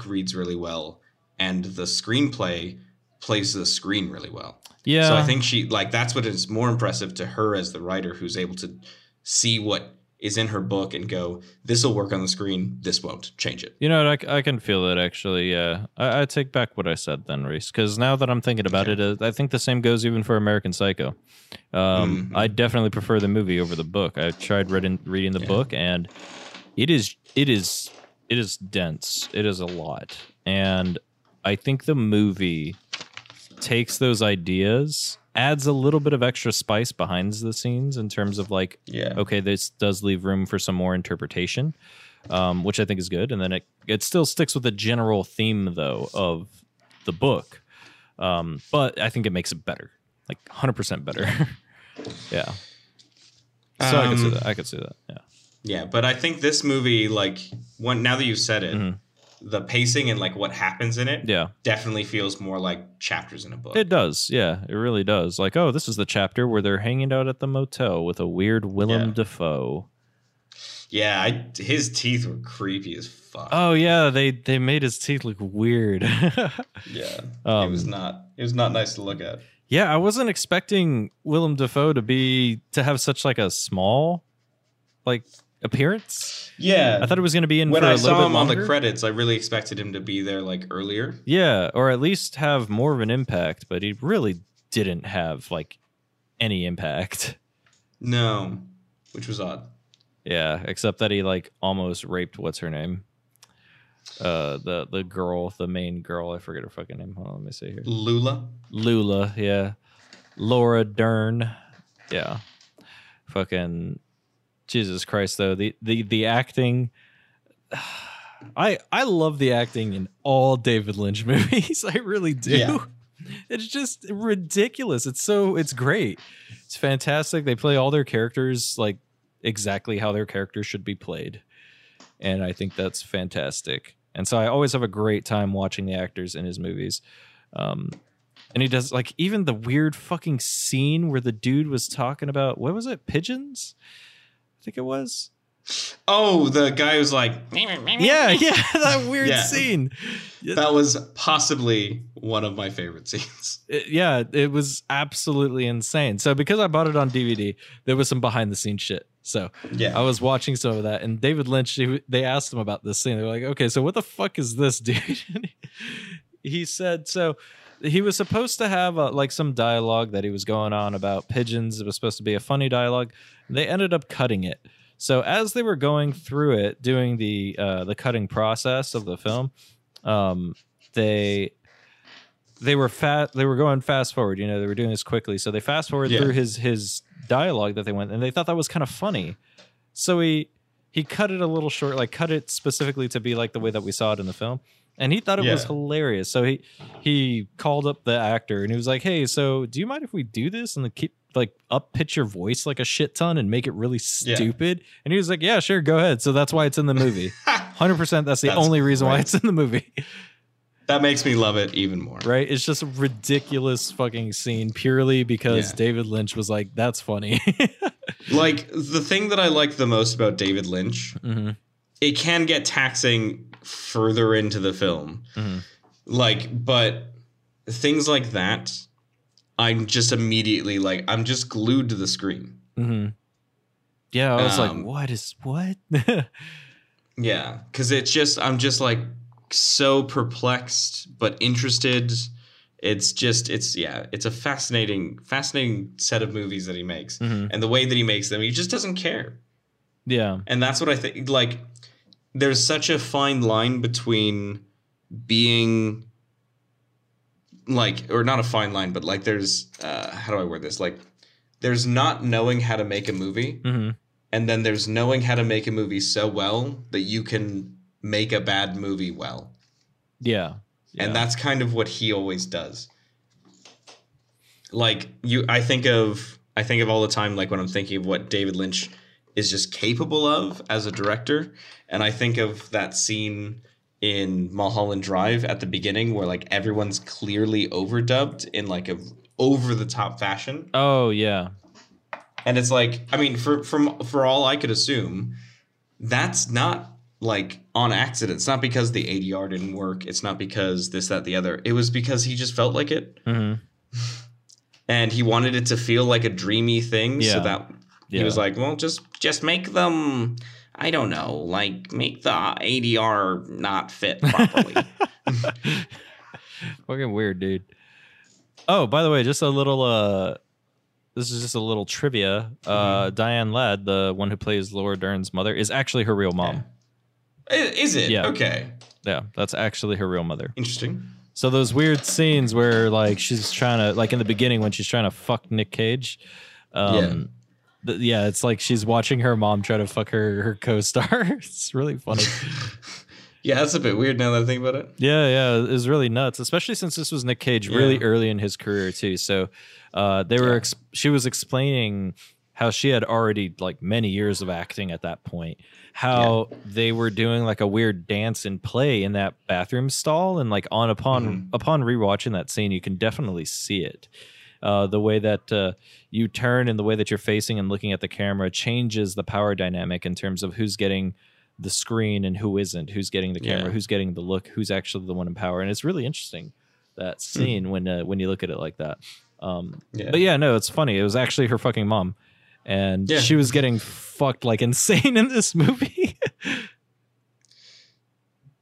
reads really well, and the screenplay plays the screen really well. Yeah. So I think she like that's what is more impressive to her as the writer, who's able to see what is in her book and go, this will work on the screen, this won't, change it. You know, I can feel that actually, yeah. I take back what I said then, Reese, because now that I'm thinking about it, I think the same goes even for American Psycho. Mm-hmm. I definitely prefer the movie over the book. I tried reading the book, and it is dense. It is a lot. And I think the movie takes those ideas adds a little bit of extra spice behind the scenes in terms of like, yeah, okay, this does leave room for some more interpretation, which I think is good. And then it still sticks with the general theme though of the book. But I think it makes it better, like 100% better. Yeah. So I could see that. Yeah. Yeah. But I think this movie, like now that you've said it, mm-hmm. the pacing and like what happens in it definitely feels more like chapters in a book. It does. Yeah, it really does. Like, oh, this is the chapter where they're hanging out at the motel with a weird Willem Dafoe. Yeah, his teeth were creepy as fuck. Oh yeah, they made his teeth look weird. Yeah. It was not nice to look at. Yeah, I wasn't expecting Willem Dafoe to have such like a small like appearance. Yeah, I thought it was going to be in. When I saw him on the credits, I really expected him to be there like earlier. Yeah, or at least have more of an impact, but he really didn't have like any impact. No, which was odd. Yeah, except that he like almost raped what's her name, the girl, the main girl. I forget her fucking name. Hold on, let me see here. Lula. Yeah, Laura Dern. Yeah, fucking. Jesus Christ, though, the acting, I love the acting in all David Lynch movies. I really do. Yeah. It's just ridiculous. It's great. It's fantastic. They play all their characters like exactly how their characters should be played. And I think that's fantastic. And so I always have a great time watching the actors in his movies. And he does like even the weird fucking scene where the dude was talking about, what was it? Pigeons? I think it was. Oh, the guy who's like, yeah, that weird scene. That was possibly one of my favorite scenes. It was absolutely insane. So because I bought it on DVD, there was some behind the scenes shit. So I was watching some of that, and David Lynch, they asked him about this scene. They were like, okay, so what the fuck is this, dude? He said, so he was supposed to have like some dialogue that he was going on about pigeons. It was supposed to be a funny dialogue. They ended up cutting it. So as they were going through it, doing the cutting process of the film, they were going fast forward. You know, they were doing this quickly. So they fast forward through his dialogue that they went, and they thought that was kind of funny. So he cut it a little short, like cut it specifically to be like the way that we saw it in the film. And he thought it was hilarious. So he called up the actor and he was like, hey, so do you mind if we do this? And up pitch your voice like a shit ton and make it really stupid. Yeah. And he was like, yeah, sure, go ahead. So that's why it's in the movie. 100%. That's only reason why it's in the movie. That makes me love it even more. Right? It's just a ridiculous fucking scene purely because David Lynch was like, that's funny. Like the thing that I like the most about David Lynch, it can get taxing further into the film. But things like that, I'm just immediately like, I'm just glued to the screen. Yeah, I was like, what? Yeah, because it's just, I'm just like so perplexed but interested. It's a fascinating set of movies that he makes, and the way that he makes them, he just doesn't care. Yeah, and that's what I think. Like, there's such a fine line between being like, or not a fine line, but like there's, how do I word this? Like there's not knowing how to make a movie, and then there's knowing how to make a movie so well that you can make a bad movie well. Yeah. And that's kind of what he always does. Like I think of all the time, like when I'm thinking of what David Lynch is just capable of as a director. And I think of that scene in Mulholland Drive at the beginning where like everyone's clearly overdubbed in like a over the top fashion. Oh yeah. And it's like, I mean, for all I could assume, that's not like on accident. It's not because the ADR didn't work. It's not because this, that, the other. It was because he just felt like it. And he wanted it to feel like a dreamy thing. Yeah. So that he was like, well, just make them, I don't know, like make the ADR not fit properly. Fucking weird, dude. Oh, by the way, just a little, this is just a little trivia. Diane Ladd, the one who plays Laura Dern's mother, is actually her real mom. Yeah. Is it? Yeah. Okay. Yeah, that's actually her real mother. Interesting. So those weird scenes where like she's trying to, like in the beginning when she's trying to fuck Nick Cage, yeah, it's like she's watching her mom try to fuck her co-star. It's really funny. Yeah, that's a bit weird now that I think about it. Yeah, it was really nuts, especially since this was Nick Cage really early in his career too. So they were she was explaining how she had already like many years of acting at that point, how they were doing like a weird dance and play in that bathroom stall, and like upon rewatching that scene, you can definitely see it. The way that you turn and the way that you're facing and looking at the camera changes the power dynamic in terms of who's getting the screen and who isn't, who's getting the camera, who's getting the look, who's actually the one in power. And it's really interesting, that scene, when you look at it like that. But yeah, no, it's funny. It was actually her fucking mom. And she was getting fucked like insane in this movie.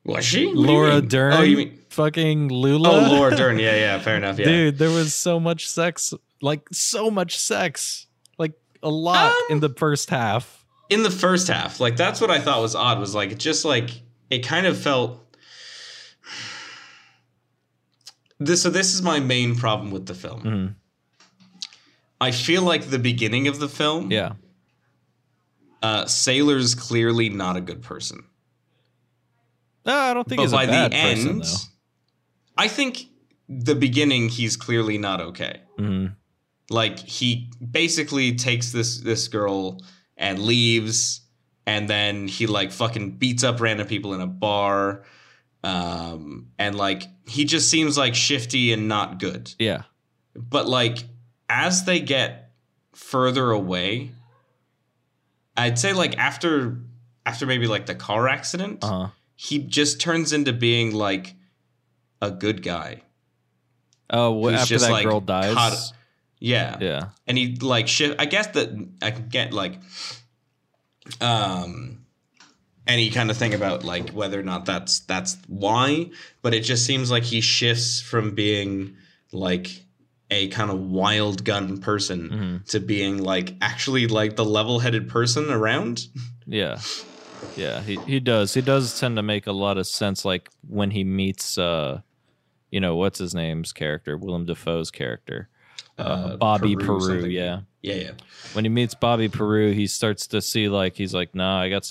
Was she? Laura Dern. Oh, you mean fucking Lula? Oh, Laura Dern. Yeah, fair enough. Yeah. Dude, there was so much sex. Like, so much sex. Like, a lot in the first half. In the first half. Like, that's what I thought was odd, was like, just like, it kind of felt... This is my main problem with the film. Mm-hmm. I feel like the beginning of the film, Sailor's clearly not a good person. No, I don't think he's a bad person, though. I think the beginning, he's clearly not okay. Mm-hmm. Like, he basically takes this girl and leaves, and then he, like, fucking beats up random people in a bar, and, like, he just seems, like, shifty and not good. Yeah. But, like... As they get further away, I'd say like after maybe like the car accident, he just turns into being like a good guy. Oh, well, after just, that like, girl dies. Yeah. And he like shit. I guess that I can get like any kind of thing about like whether or not that's why, but it just seems like he shifts from being like a kind of wild gun person to being like actually like the level-headed person around. Yeah, he does tend to make a lot of sense, like when he meets what's his name's character, Willem Dafoe's character, Bobby Peru. Yeah. When he meets Bobby Peru, he starts to see like he's like, nah, I got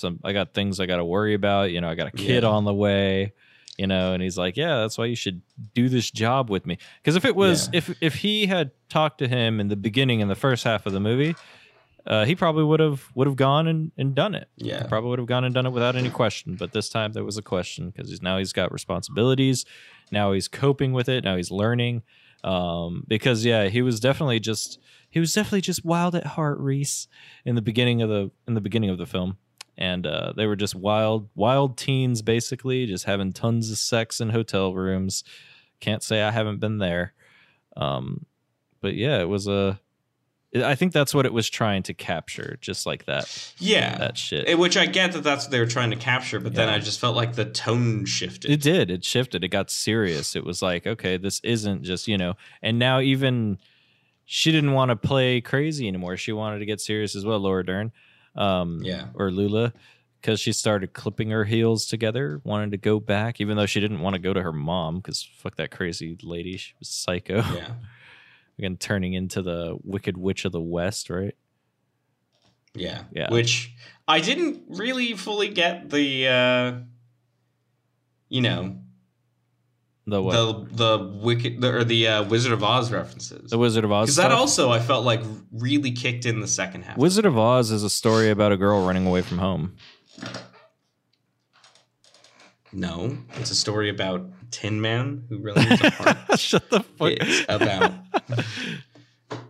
things I got to worry about. You know, I got a kid on the way. You know, and he's like, yeah, that's why you should do this job with me. Because if it was, if he had talked to him in the beginning, in the first half of the movie, he probably would have gone and done it. Yeah, he probably would have gone and done it without any question. But this time there was a question, because now he's got responsibilities. Now he's coping with it. Now he's learning. Because he was definitely just wild at heart, Reese, in the beginning of the film. And they were just wild teens, basically, just having tons of sex in hotel rooms. Can't say I haven't been there. But yeah, it was I think that's what it was trying to capture, just like that. Yeah. That shit. Which I get that's what they were trying to capture, but then I just felt like the tone shifted. It did. It shifted. It got serious. It was like, okay, this isn't just, and now even she didn't want to play crazy anymore. She wanted to get serious as well, Laura Dern. Or Lula, because she started clipping her heels together, wanted to go back, even though she didn't want to go to her mom, because fuck that crazy lady, she was psycho. Yeah. Again, turning into the Wicked Witch of the West, right? Yeah. Which I didn't really fully get the, the what? The Wizard of Oz references. The Wizard of Oz. Because that also I felt like really kicked in the second half. Wizard of Oz is a story about a girl running away from home. No, it's a story about Tin Man who really is a heart. Shut the fuck. It's about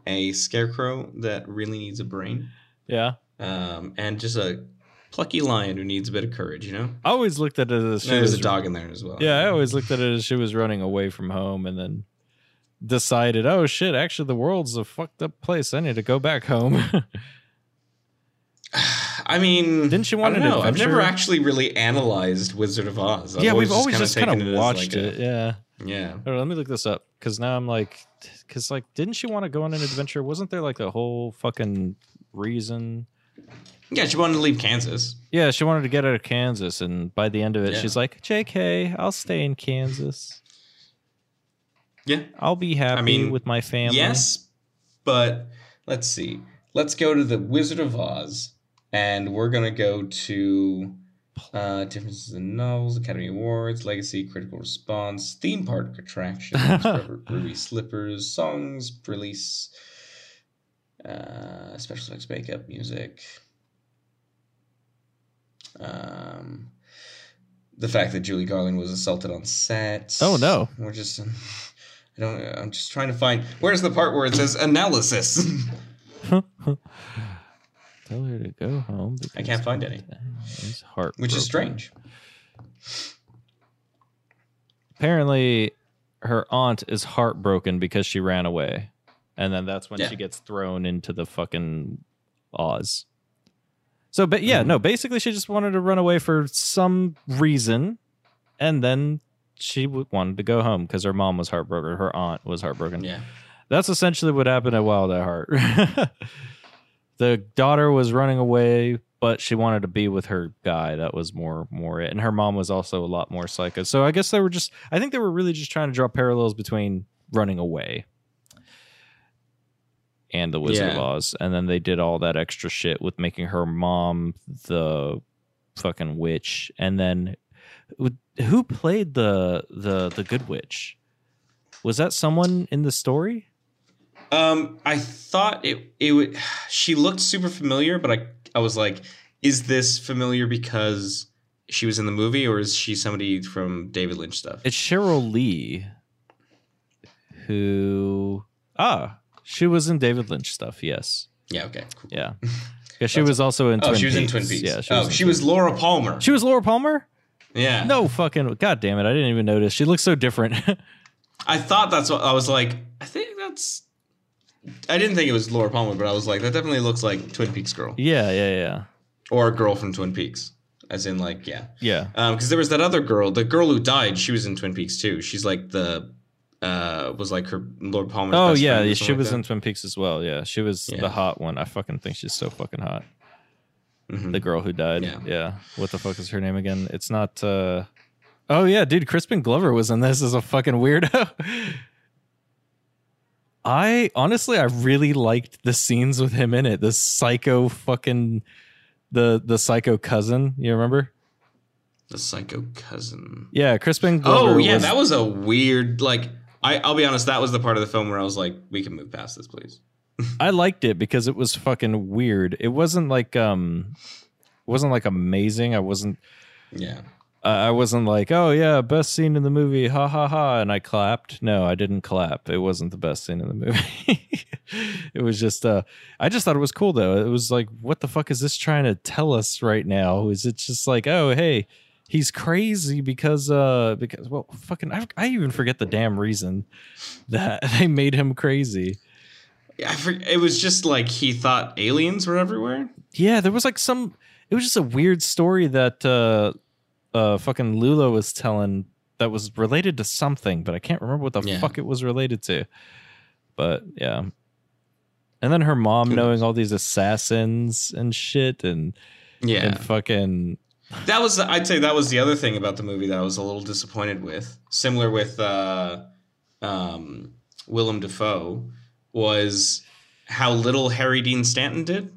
a scarecrow that really needs a brain. Yeah. And just a plucky lion who needs a bit of courage, I always looked at it as... There's a dog in there as well. Yeah, I always looked at it as she was running away from home and then decided, oh, shit, actually the world's a fucked up place. I need to go back home. I mean... Didn't she want to know? I've never actually really analyzed Wizard of Oz. We've always just kind of watched it. Yeah. All right, let me look this up, because now I'm like... Because, like, didn't she want to go on an adventure? Wasn't there, like, a whole fucking reason... Yeah, she wanted to leave Kansas. Yeah, she wanted to get out of Kansas, and by the end of it, she's like, JK, I'll stay in Kansas. Yeah. I'll be happy with my family. Yes, but let's see. Let's go to the Wizard of Oz, and we're going to go to differences in novels, Academy Awards, Legacy, Critical Response, Theme Park Attractions, Ruby Slippers, Songs, Release, Special Effects, Makeup, Music. The fact that Julie Garland was assaulted on set. Oh, no. We're just... I'm just trying to find... Where's the part where it says analysis? Tell her to go home. I can't find any. Which is strange. Apparently, her aunt is heartbroken because she ran away. And then that's when she gets thrown into the fucking Oz. So, but yeah, no, basically she just wanted to run away for some reason. And then she wanted to go home because her mom was heartbroken. Her aunt was heartbroken. Yeah. That's essentially what happened at Wild at Heart. The daughter was running away, but she wanted to be with her guy. That was more it. And her mom was also a lot more psycho. So I guess I think they were really just trying to draw parallels between running away and the Wizard of Oz. And then they did all that extra shit with making her mom the fucking witch. And then who played the good witch? Was that someone in the story? I thought it would. She looked super familiar, but I was like, is this familiar because she was in the movie, or is she somebody from David Lynch stuff? It's Cheryl Lee, who she was in David Lynch stuff. Yes. Yeah. Okay. Cool. Yeah. Because she was also in. Oh, she was in Twin Peaks. Yeah. She was Laura Palmer. She was Laura Palmer. Yeah. No fucking. God damn it! I didn't even notice. She looks so different. I thought that's what I was like. I didn't think it was Laura Palmer, but I was like, that definitely looks like Twin Peaks girl. Yeah. Or a girl from Twin Peaks. As in, like, yeah. Yeah. Because there was that other girl, the girl who died, she was in Twin Peaks, too. She's like her Laura Palmer's best friend. Oh, yeah, she was in Twin Peaks as well, yeah. She was the hot one. I fucking think she's so fucking hot. Mm-hmm. The girl who died. Yeah. What the fuck is her name again? It's not... Oh, yeah, dude, Crispin Glover was in this as a fucking weirdo. I really liked the scenes with him in it. The psycho fucking the psycho cousin. You remember? The psycho cousin. Yeah, Crispin Glover. Oh yeah, that was a weird. Like I'll be honest, that was the part of the film where I was like, we can move past this, please. I liked it because it was fucking weird. It wasn't like amazing. I wasn't. Yeah. I wasn't like, oh, yeah, best scene in the movie, ha, ha, ha, and I clapped. No, I didn't clap. It wasn't the best scene in the movie. It was just, I just thought it was cool, though. It was like, what the fuck is this trying to tell us right now? Is it just like, oh, hey, he's crazy because fucking, I even forget the damn reason that they made him crazy. Yeah, it was just like he thought aliens were everywhere? Yeah, there was like it was just a weird story that... fucking Lula was telling that was related to something, but I can't remember what the fuck it was related to. But yeah, and then her mom knowing all these assassins and shit, and fucking. That was I'd say that was the other thing about the movie that I was a little disappointed with. Similar with Willem Dafoe was how little Harry Dean Stanton did.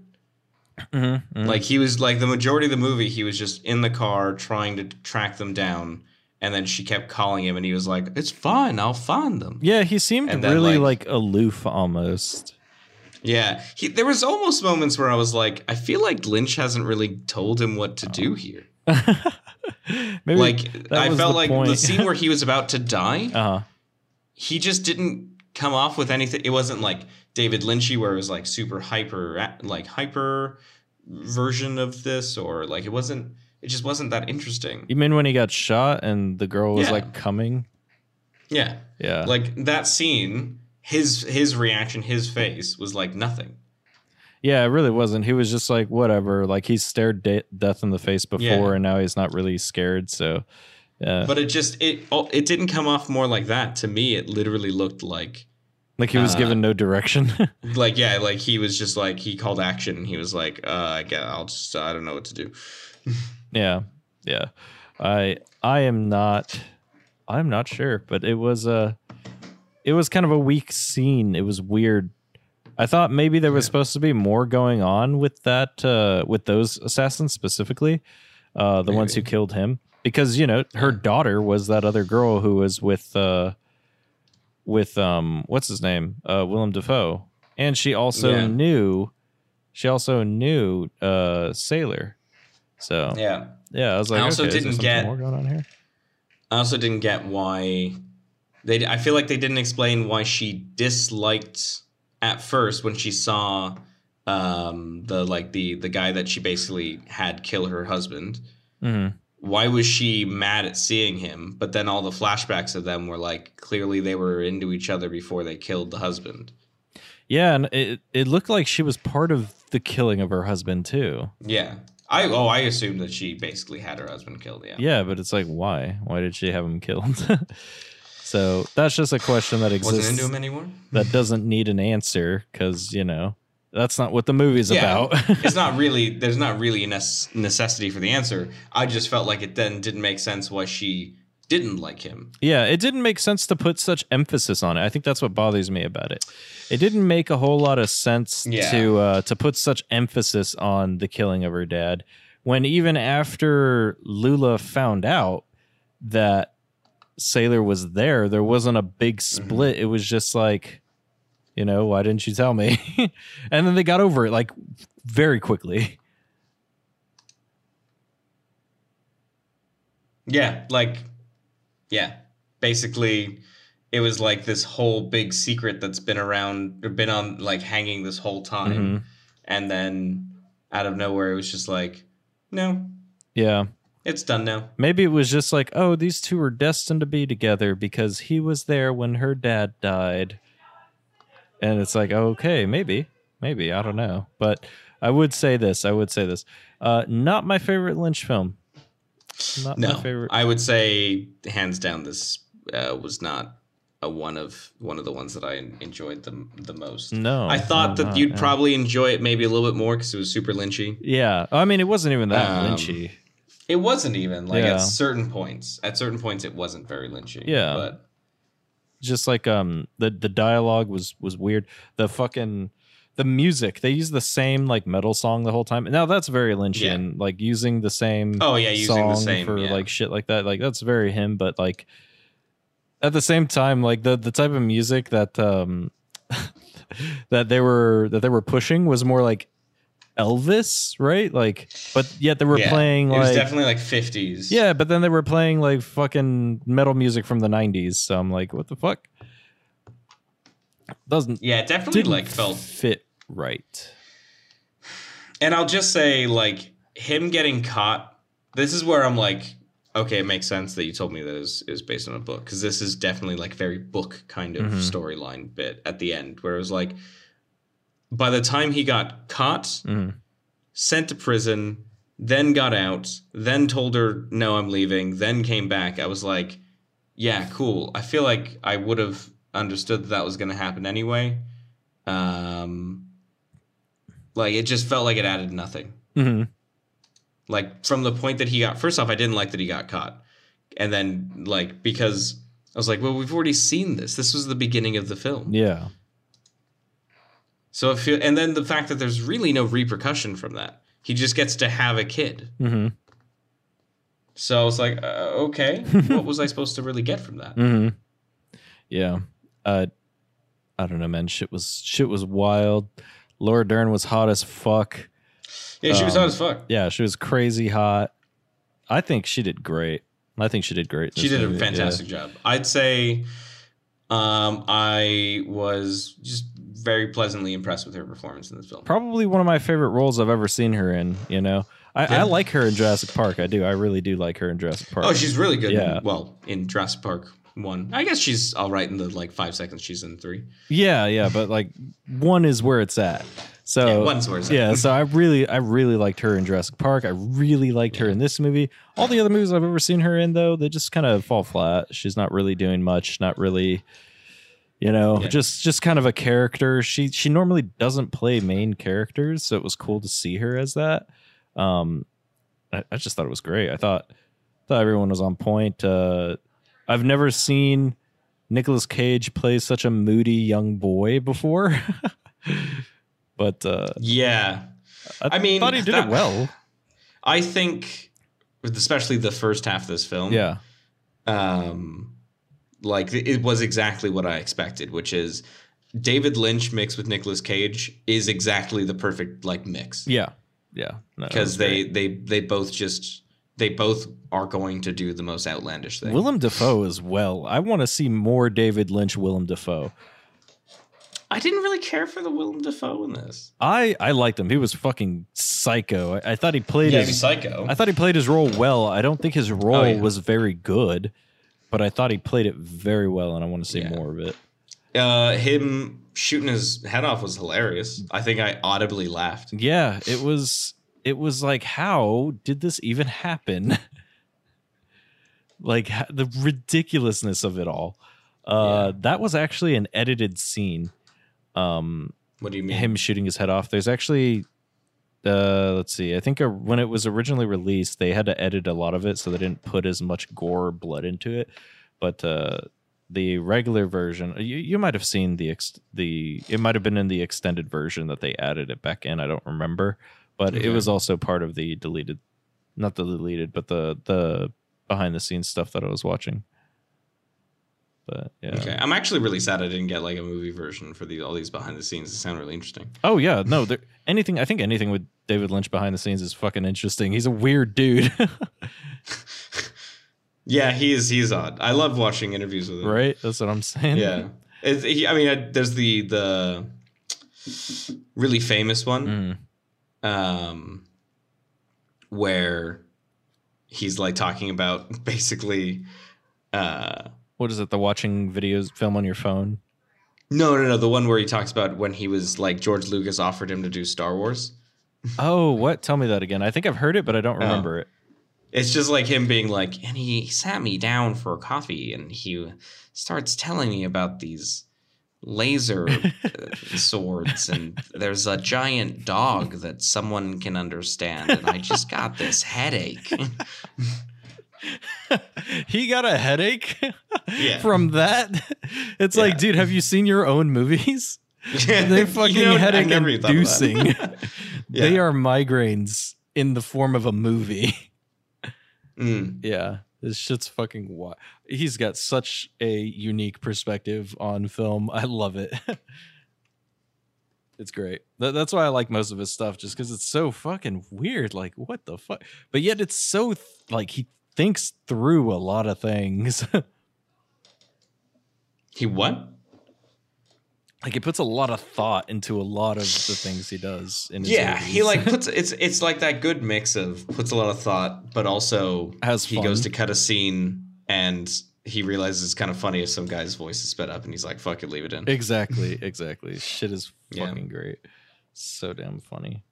Mm-hmm, mm-hmm. Like he was like the majority of the movie, he was just in the car trying to track them down, and then she kept calling him, and he was like, "It's fine, I'll find them." Yeah, he seemed really like aloof almost. Yeah, there was almost moments where I was like, I feel like Lynch hasn't really told him what to do here. Maybe like I felt like the scene where he was about to die, he just didn't come off with anything. It wasn't like David Lynchy, where it was like super hyper version of this, or like it just wasn't that interesting. You mean when he got shot and the girl was like coming? Yeah. Yeah. Like that scene, his reaction, his face was like nothing. Yeah, it really wasn't. He was just like, whatever. Like he stared death in the face before and now he's not really scared. So, yeah. But it didn't come off more like that. To me, it literally looked like he was given no direction. Like he was just like, he called action and he was like, I don't know what to do. Yeah. I'm not sure, but it was, it was kind of a weak scene. It was weird. I thought maybe there was supposed to be more going on with that, with those assassins specifically, the maybe. Ones who killed him, because, you know, her daughter was that other girl who was with what's his name? Willem Dafoe. And she also knew Sailor. So yeah, I was like, I also didn't get more going on here. I also didn't get why they. I feel like they didn't explain why she disliked at first when she saw the guy that she basically had kill her husband. Mm-hmm. Why was she mad at seeing him? But then all the flashbacks of them were like clearly they were into each other before they killed the husband. Yeah, and it looked like she was part of the killing of her husband too. Yeah. I assumed that she basically had her husband killed. Yeah. Yeah, but it's like, why? Why did she have him killed? So that's just a question that exists. Wasn't into him anymore. That doesn't need an answer because, you know, that's not what the movie's about. It's not really. There's not really a necessity for the answer. I just felt like it then didn't make sense why she didn't like him. Yeah, it didn't make sense to put such emphasis on it. I think that's what bothers me about it. It didn't make a whole lot of sense to put such emphasis on the killing of her dad, when even after Lula found out that Sailor was there wasn't a big split. Mm-hmm. It was just like, you know, why didn't you tell me? And then they got over it like very quickly. Yeah, like... yeah, basically, it was like this whole big secret that's been around or been on like hanging this whole time. Mm-hmm. And then out of nowhere, it was just like, no. Yeah. It's done now. Maybe it was just like, oh, these two were destined to be together because he was there when her dad died. And it's like, okay, maybe, I don't know. But I would say this. Not my favorite Lynch film. Not my favorite. I would say hands down this was not one of the ones that I enjoyed the most. No, I thought that you'd probably enjoy it maybe a little bit more because it was super Lynchy. Yeah, I mean it wasn't even that Lynchy. It wasn't even like at certain points. At certain points, it wasn't very Lynchy. Yeah, but just like the dialogue was weird. The music, they use the same like metal song the whole time. Now that's very Lynchian, like using the same song for like shit like that. Like that's very him, but like at the same time, like the type of music that that they were pushing was more like Elvis, right? Like, but yet they were playing like it was definitely like 50s. Yeah, but then they were playing like fucking metal music from the 90s. So I'm like, what the fuck? It definitely like felt fit right. And I'll just say like him getting caught, this is where I'm like, okay, it makes sense that you told me that is based on a book, because this is definitely like very book kind of storyline bit at the end where it was like by the time he got caught, sent to prison, then got out, then told her no, I'm leaving, then came back. I was like, yeah, cool. I feel like I would have understood that was going to happen anyway. Like it just felt like it added nothing. Mm-hmm. Like from the point that he got, first off, I didn't like that he got caught. And then like, because I was like, well, we've already seen this. This was the beginning of the film. Yeah. So if you, and then the fact that there's really no repercussion from that, he just gets to have a kid. Mm-hmm. So I was like, okay, what was I supposed to really get from that? Mm-hmm. Yeah. I don't know, man. Shit was wild. Laura Dern was hot as fuck. Yeah, she was hot as fuck. Yeah, she was crazy hot. I think she did great. She did a fantastic job. I'd say I was just very pleasantly impressed with her performance in this film. Probably one of my favorite roles I've ever seen her in, you know. I like her in Jurassic Park. I do. I really do like her in Jurassic Park. Oh, she's really good. Yeah. In Jurassic Park 1. I guess she's all right in the like 5 seconds she's in 3. Yeah, but like 1 is where it's at. So yeah, 1's where it's at. Yeah, so I really liked her in Jurassic Park. I really liked her in this movie. All the other movies I've ever seen her in though, they just kind of fall flat. She's not really doing much, not really, you know, just kind of a character. She normally doesn't play main characters, so it was cool to see her as that. I just thought it was great. I thought everyone was on point. I've never seen Nicolas Cage plays such a moody young boy before. But yeah, I mean, thought he did it well. I think, especially the first half of this film, yeah, like it was exactly what I expected, which is David Lynch mixed with Nicolas Cage is exactly the perfect like mix. Yeah, yeah, because no, they both are going to do the most outlandish thing. Willem Dafoe as well. I want to see more David Lynch, Willem Dafoe. I didn't really care for the Willem Dafoe in this. I liked him. He was fucking psycho. I thought he played his psycho. I thought he played his role well. I don't think his role was very good, but I thought he played it very well, and I want to see more of it. Him shooting his head off was hilarious. I think I audibly laughed. Yeah, it was like, how did this even happen? Like the ridiculousness of it all. That was actually an edited scene. What do you mean? Him shooting his head off. There's actually, let's see. I think when it was originally released, they had to edit a lot of it, so they didn't put as much gore or blood into it. But the regular version, you might have seen it might have been in the extended version that they added it back in. I don't remember, but it was also part of the deleted, not the deleted, but the behind the scenes stuff that I was watching. But yeah. Okay. I'm actually really sad I didn't get like a movie version for all these behind the scenes. It sound really interesting. Oh yeah, no, anything with David Lynch behind the scenes is fucking interesting. He's a weird dude. Yeah, he's odd. I love watching interviews with him. Right, that's what I'm saying. Yeah, there's the really famous one, where he's like talking about basically. What is it? The watching videos, film on your phone? No. The one where he talks about when he was like George Lucas offered him to do Star Wars. Oh, what? Tell me that again. I think I've heard it, but I don't remember it. It's just like him being like, and he sat me down for a coffee and he starts telling me about these laser swords, and there's a giant dog that someone can understand. And I just got this headache. He got a headache from that. It's like, dude, have you seen your own movies? They fucking headache inducing. They are migraines in the form of a movie. Yeah, this shit's fucking wild. He's got such a unique perspective on film. I love it. It's great. That's why I like most of his stuff, just because it's so fucking weird. Like, what the fuck? But yet it's so like he thinks through a lot of things. He what? Like, he puts a lot of thought into a lot of the things he does. In his movies. He like puts it's like that good mix of puts a lot of thought, but also he goes to cut a scene and he realizes it's kind of funny if some guy's voice is sped up, and he's like, "Fuck it, leave it in." Exactly. Shit is fucking great. So damn funny.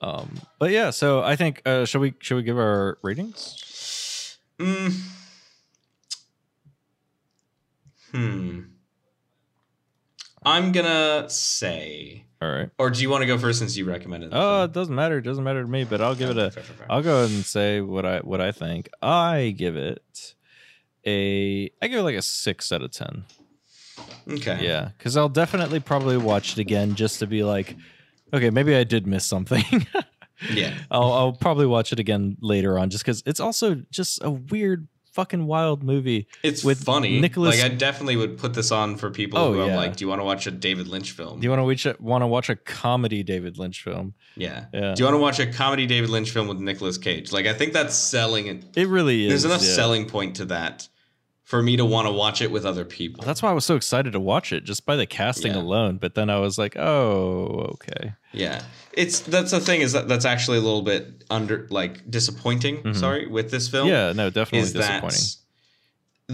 But yeah, so I think should we give our ratings? I'm gonna say. All right. Or do you want to go first since you recommended? It doesn't matter. It doesn't matter to me. But I'll give it a. Fair. I'll go ahead and say what I think. I give it like a 6 out of 10. Okay. Yeah, because I'll definitely probably watch it again just to be like. Okay, maybe I did miss something. Yeah. I'll probably watch it again later on just because it's also just a weird fucking wild movie. It's with funny. Like, I definitely would put this on for people who are like, do you want to watch a David Lynch film? Do you want to watch a comedy David Lynch film? Yeah. Do you want to watch a comedy David Lynch film with Nicolas Cage? Like, I think that's selling it. It really is. There's enough selling point to that for me to want to watch it with other people. That's why I was so excited to watch it, just by the casting alone. But then I was like, oh, okay. Yeah. That's the thing, is that's actually a little bit disappointing, with this film. Yeah, no, definitely disappointing.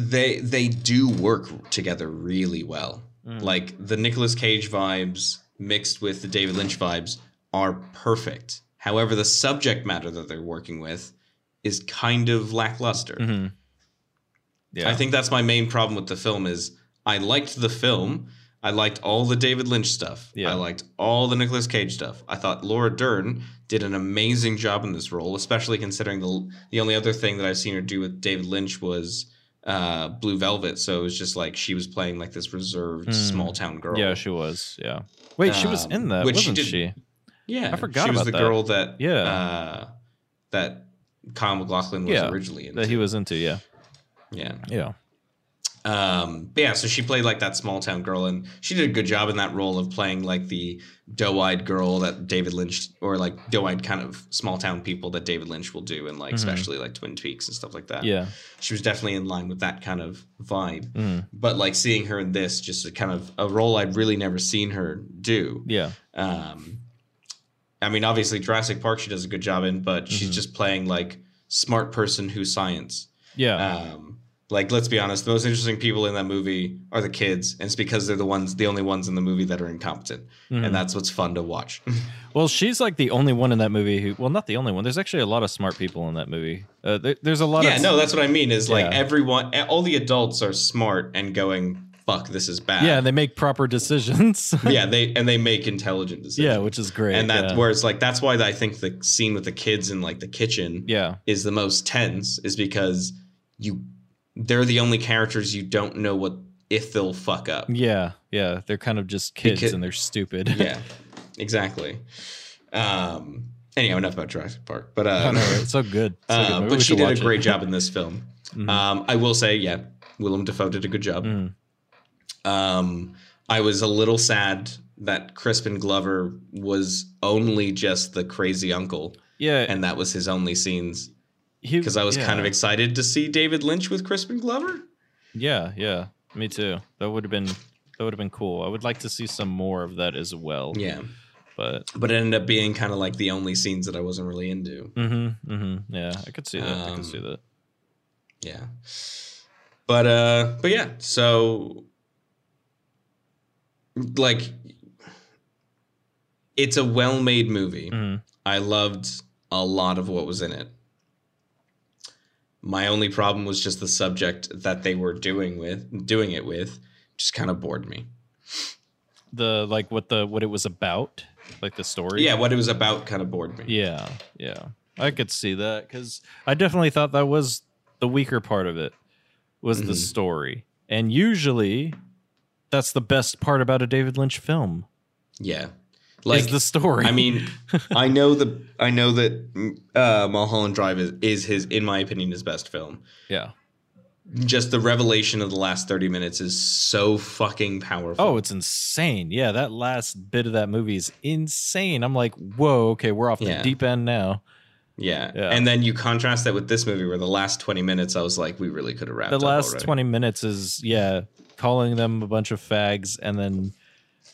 They do work together really well. Like, the Nicolas Cage vibes mixed with the David Lynch vibes are perfect. However, the subject matter that they're working with is kind of lackluster. Mm-hmm. Yeah. I think that's my main problem with the film is I liked the film. I liked all the David Lynch stuff. Yeah. I liked all the Nicolas Cage stuff. I thought Laura Dern did an amazing job in this role, especially considering the only other thing that I've seen her do with David Lynch was Blue Velvet. So it was just like she was playing like this reserved small town girl. Yeah, she was. Yeah. Wait, she was in that, wasn't she? Yeah. I forgot about that. She was the girl that that Kyle MacLachlan was originally into. That he was into, yeah. Yeah. Yeah. But yeah, so she played like that small town girl, and she did a good job in that role of playing like the doe-eyed girl that David Lynch, or like doe-eyed kind of small town people that David Lynch will do, and like especially like Twin Peaks and stuff like that. Yeah, she was definitely in line with that kind of vibe. But like seeing her in this, just a kind of a role I'd really never seen her do. Yeah. I mean, obviously Jurassic Park she does a good job in, but she's just playing like smart person who's science. Yeah. Like, let's be honest, the most interesting people in that movie are the kids, and it's because they're the only ones in the movie that are incompetent, and that's what's fun to watch. Well, she's like the only one in that movie who, well, not the only one. There's actually a lot of smart people in that movie. There's a lot of... Yeah, no, that's what I mean, is like everyone, all the adults are smart and going, fuck, this is bad. Yeah, they make proper decisions. Yeah, they make intelligent decisions. Yeah, which is great. And that whereas like that's why I think the scene with the kids in like the kitchen is the most tense, is because they're the only characters you don't know if they'll fuck up. Yeah, yeah. They're kind of just kids and they're stupid. Yeah, exactly. Anyway, enough about Jurassic Park. But it's so good. But she did a great job in this film. I will say, Willem Dafoe did a good job. I was a little sad that Crispin Glover was only just the crazy uncle. Yeah. And that was his only scenes. Because I was kind of excited to see David Lynch with Crispin Glover. Yeah, yeah, me too. That would have been cool. I would like to see some more of that as well. Yeah, but it ended up being kind of like the only scenes that I wasn't really into. Yeah, I could see that. Yeah, but yeah, so like it's a well-made movie. I loved a lot of what was in it. My only problem was just the subject that they were doing it with just kind of bored me. What it was about, like the story. Yeah, what it was about kind of bored me. Yeah, yeah. I could see that, because I definitely thought that was the weaker part of it, was the story. And usually that's the best part about a David Lynch film. Yeah. Like, is the story. I mean, I know that Mulholland Drive is his, in my opinion, his best film. Yeah. Just the revelation of the last 30 minutes is so fucking powerful. Oh, it's insane. Yeah, that last bit of that movie is insane. I'm like, whoa, okay, we're off the deep end now. Yeah. And then you contrast that with this movie where the last 20 minutes, I was like, we really could have wrapped up already. The last 20 minutes is, calling them a bunch of fags and then...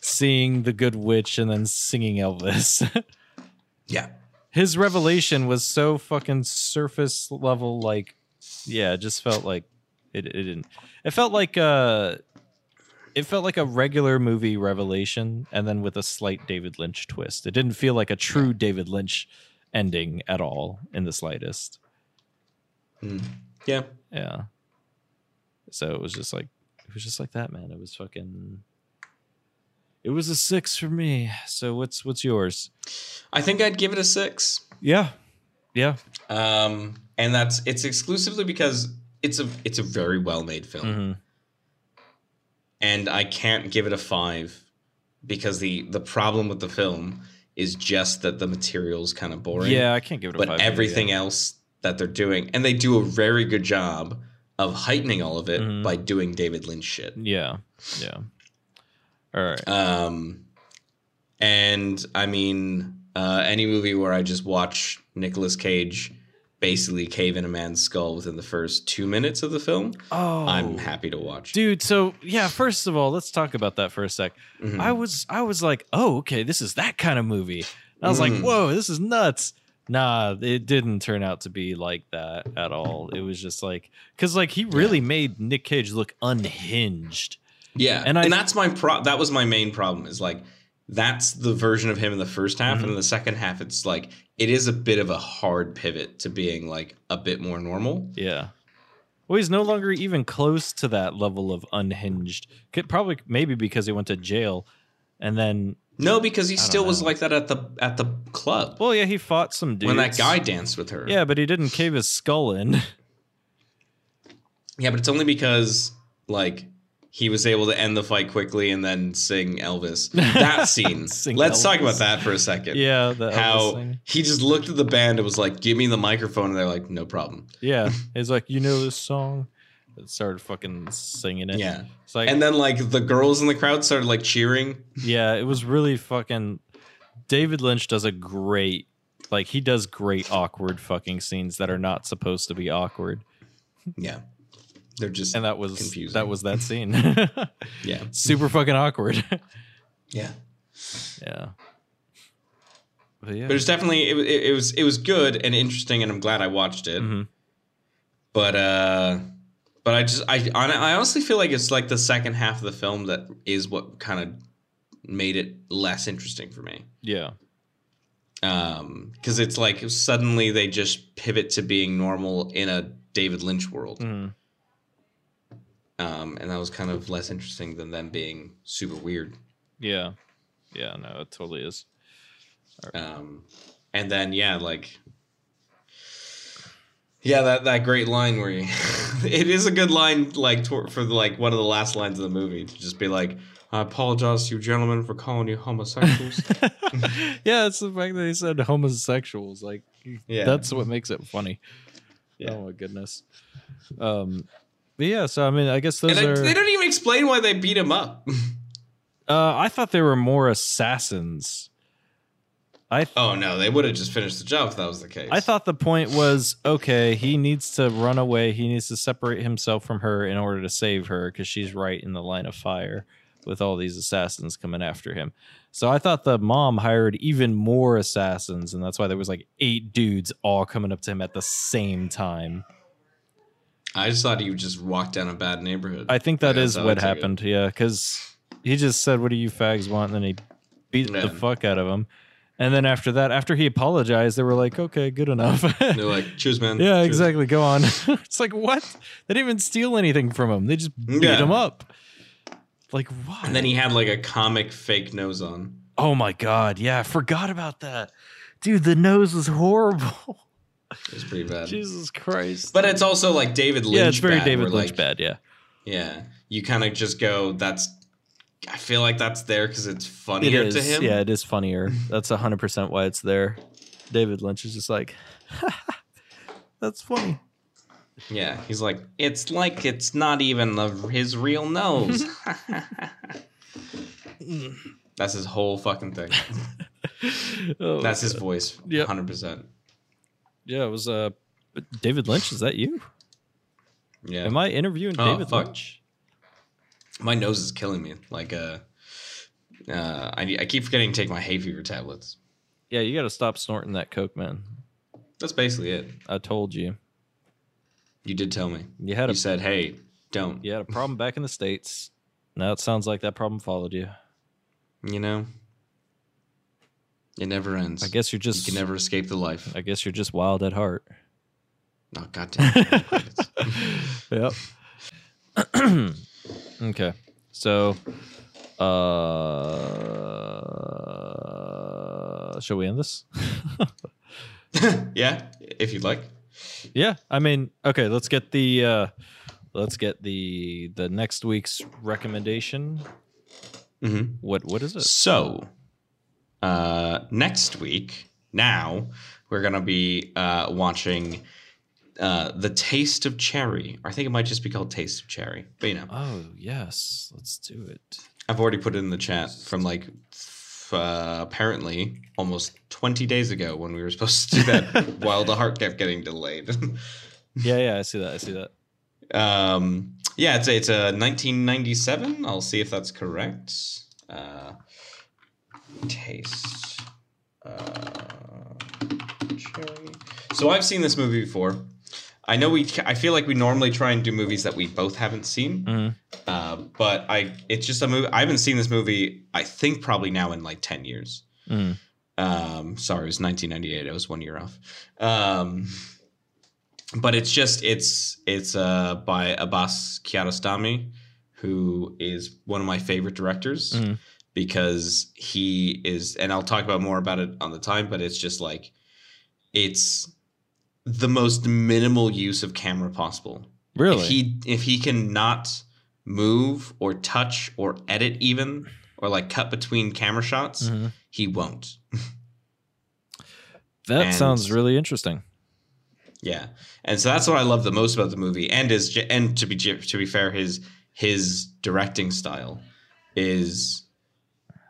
seeing the Good Witch and then singing Elvis. Yeah. His revelation was so fucking surface level, like, it just felt like it didn't. It felt like a regular movie revelation and then with a slight David Lynch twist. It didn't feel like a true David Lynch ending at all in the slightest. Yeah. Yeah. So it was just like that, man. It was fucking... It was a 6 for me. So what's yours? I think I'd give it a 6. Yeah, yeah. And it's exclusively because it's a very well made film, and I can't give it a 5 because the problem with the film is just that the material's kind of boring. Yeah, I can't give it a 5. But everything else that they're doing, and they do a very good job of heightening all of it by doing David Lynch shit. Yeah, yeah. All right. And I mean, any movie where I just watch Nicolas Cage basically cave in a man's skull within the first 2 minutes of the film, I'm happy to watch. Dude, so yeah, first of all, let's talk about that for a sec. I was like, oh, okay, this is that kind of movie. And I was like, whoa, this is nuts. Nah, it didn't turn out to be like that at all. It was just like, because like he really made Nick Cage look unhinged. Yeah, and that's my that was my main problem, is like that's the version of him in the first half, and in the second half it's like it is a bit of a hard pivot to being like a bit more normal. Yeah. Well, he's no longer even close to that level of unhinged. Probably maybe because he went to jail and then no, because he still was like that at the club. Well, yeah, he fought some dudes. When that guy danced with her. Yeah, but he didn't cave his skull in. Yeah, but it's only because, like, he was able to end the fight quickly and then sing Elvis. That scene. Let's talk about that for a second. Yeah. The Elvis thing. He just looked at the band and was like, give me the microphone. And they're like, no problem. Yeah. He's like, you know this song? It started fucking singing it. Yeah. It's like, and then, like, the girls in the crowd started, like, cheering. Yeah. It was really fucking... David Lynch does a great... Like, he does great awkward fucking scenes that are not supposed to be awkward. Yeah. They're just and that was confusing. That was that scene. Yeah, super fucking awkward. Yeah, yeah. But yeah, there's definitely it was good and interesting, and I'm glad I watched it. Mm-hmm. But I honestly feel like it's like the second half of the film that is what kind of made it less interesting for me. Yeah. Because it's like suddenly they just pivot to being normal in a David Lynch world. Mm. And that was kind of less interesting than them being super weird. Yeah. Yeah, no, it totally is. Right. And then, yeah, like... Yeah, that great line where you... It is a good line, like, for, like, one of the last lines of the movie. To just be like, I apologize to you gentlemen for calling you homosexuals. Yeah, it's the fact that he said homosexuals. Like, yeah. That's what makes it funny. Yeah. Oh, my goodness. But yeah, so I mean, I guess those are... They don't even explain why they beat him up. I thought they were more assassins. Oh, no, they would have just finished the job if that was the case. I thought the point was, okay, he needs to run away. He needs to separate himself from her in order to save her because she's right in the line of fire with all these assassins coming after him. So I thought the mom hired even more assassins, and that's why there was like 8 dudes all coming up to him at the same time. I just thought he would just walk down a bad neighborhood. I think that is what happened, yeah, because he just said, what do you fags want? And then he beat the fuck out of him. And then after that, after he apologized, they were like, okay, good enough. They're like, cheers, man. Yeah, cheers. Exactly, go on. It's like, what? They didn't even steal anything from him. They just beat him up. Like, what? And then he had like a comic fake nose on. Oh my God, yeah, I forgot about that. Dude, the nose was horrible. It's pretty bad. Jesus Christ. But it's also like David Lynch bad. Yeah, it's very bad, David Lynch like, bad, yeah. Yeah. You kind of just go, I feel like that's there because it's funnier to him. Yeah, it is funnier. That's 100% why it's there. David Lynch is just like, that's funny. Yeah, he's like it's not even his real nose. That's his whole fucking thing. Oh, that's his voice, yep. 100%. Yeah, it was David Lynch. Is that you? Yeah. Am I interviewing David Lynch? My nose is killing me. Like, I keep forgetting to take my hay fever tablets. Yeah, you got to stop snorting that coke, man. That's basically it. I told you. You did tell me. You said, "Hey, don't." You had a problem back in the States. Now it sounds like that problem followed you. You know. It never ends. I guess you can never escape the life. I guess you're just wild at heart. Oh, goddamn. Yep. Okay. So, shall we end this? Yeah, if you'd like. Yeah, I mean, okay. Let's get the the next week's recommendation. Mm-hmm. What is it? So. Next week, now, we're going to be watching The Taste of Cherry. I think it might just be called Taste of Cherry, but you know. Oh, yes. Let's do it. I've already put it in the chat from like apparently almost 20 days ago when we were supposed to do that while the heart kept getting delayed. Yeah, I see that. I see that. Yeah, it's a 1997. I'll see if that's correct. Taste Cherry. So I've seen this movie before. I know I feel like we normally try and do movies that we both haven't seen. Mm-hmm. But it's just a movie. I haven't seen this movie. I think probably now in like 10 years. Mm-hmm. Sorry, it was 1998. I was 1 year off. But it's by Abbas Kiarostami, who is one of my favorite directors. Mm-hmm. Because he is, and I'll talk about more about it on the time, but it's just like, it's the most minimal use of camera possible. Really? If he can not move or touch or edit even, or like cut between camera shots, mm-hmm. he won't. That sounds really interesting. Yeah, and so that's what I love the most about the movie, and to be fair, his directing style is,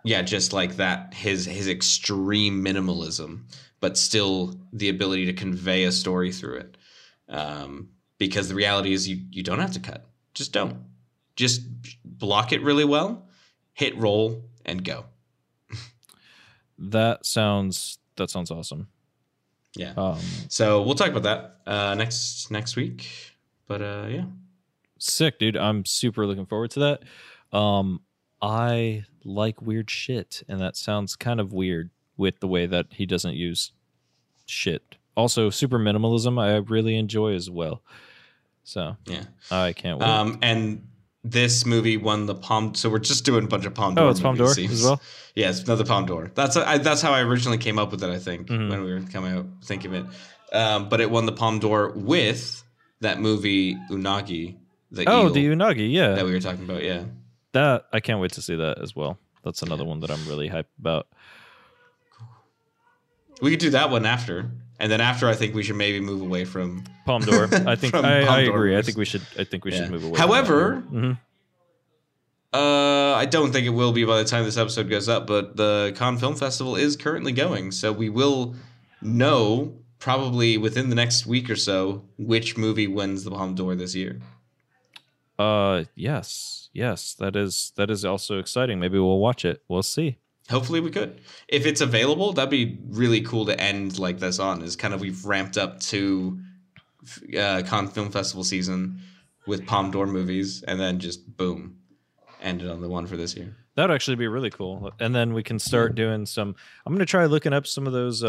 yeah, just like that, his extreme minimalism, but still the ability to convey a story through it. Because the reality is you don't have to cut. Just don't. Just block it really well, hit roll, and go. That sounds awesome. Yeah. So we'll talk about that next week. But yeah. Sick, dude. I'm super looking forward to that. I like weird shit, and that sounds kind of weird with the way that he doesn't use shit. Also, super minimalism I really enjoy as well. So yeah, I can't wait. And this movie won the Palme. So we're just doing a bunch of Palme d'Or. Oh, it's Palme d'Or as well. Yeah, it's another Palme d'Or. That's how I originally came up with it. I think when we were coming up thinking of it, but it won the Palme d'Or with that movie Unagi. The Unagi, yeah, that we were talking about. Yeah, that I can't wait to see that as well. That's another one that I'm really hyped about. We could do that one after. And then after, I think we should maybe move away from Palme d'Or. I think I agree. First. I think we should move away. However, from I don't think it will be by the time this episode goes up. But the Cannes Film Festival is currently going, so we will know probably within the next week or so which movie wins the Palme d'Or this year. Yes, that is also exciting. Maybe we'll watch it. We'll see. Hopefully we could. If it's available, that'd be really cool to end like this on, is kind of we've ramped up to Cannes Film Festival season with Palme d'Or movies, and then just boom, ended on the one for this year. That would actually be really cool. And then we can start doing some... I'm going to try looking up some of those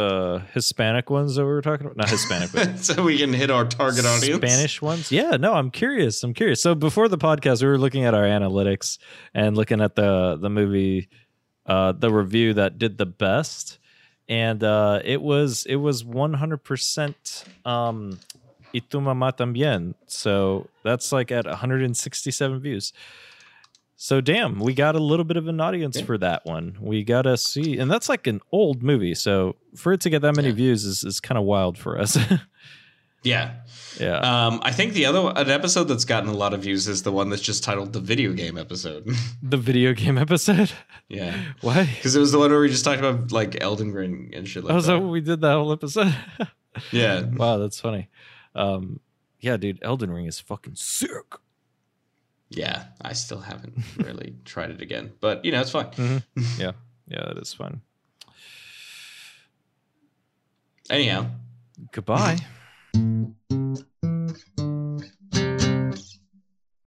Hispanic ones that we were talking about. Not Hispanic, but... So we can hit our target audience. Spanish ones? Yeah, no, I'm curious. So before the podcast, we were looking at our analytics and looking at the movie... the review that did the best, and it was 100% Y Tu Mamá También. So that's like at 167 views. So damn, we got a little bit of an audience for that one. We gotta see, and that's like an old movie. So for it to get that many views is kind of wild for us. Yeah. I think an episode that's gotten a lot of views is the one that's just titled the video game episode. The video game episode? Yeah. Why? Because it was the one where we just talked about like Elden Ring and shit like that. Oh, so we did that whole episode? Yeah. Wow, that's funny. Yeah, dude, Elden Ring is fucking sick. Yeah, I still haven't really tried it again. But, you know, it's fine. Mm-hmm. Yeah, it is fun. Anyhow. Goodbye.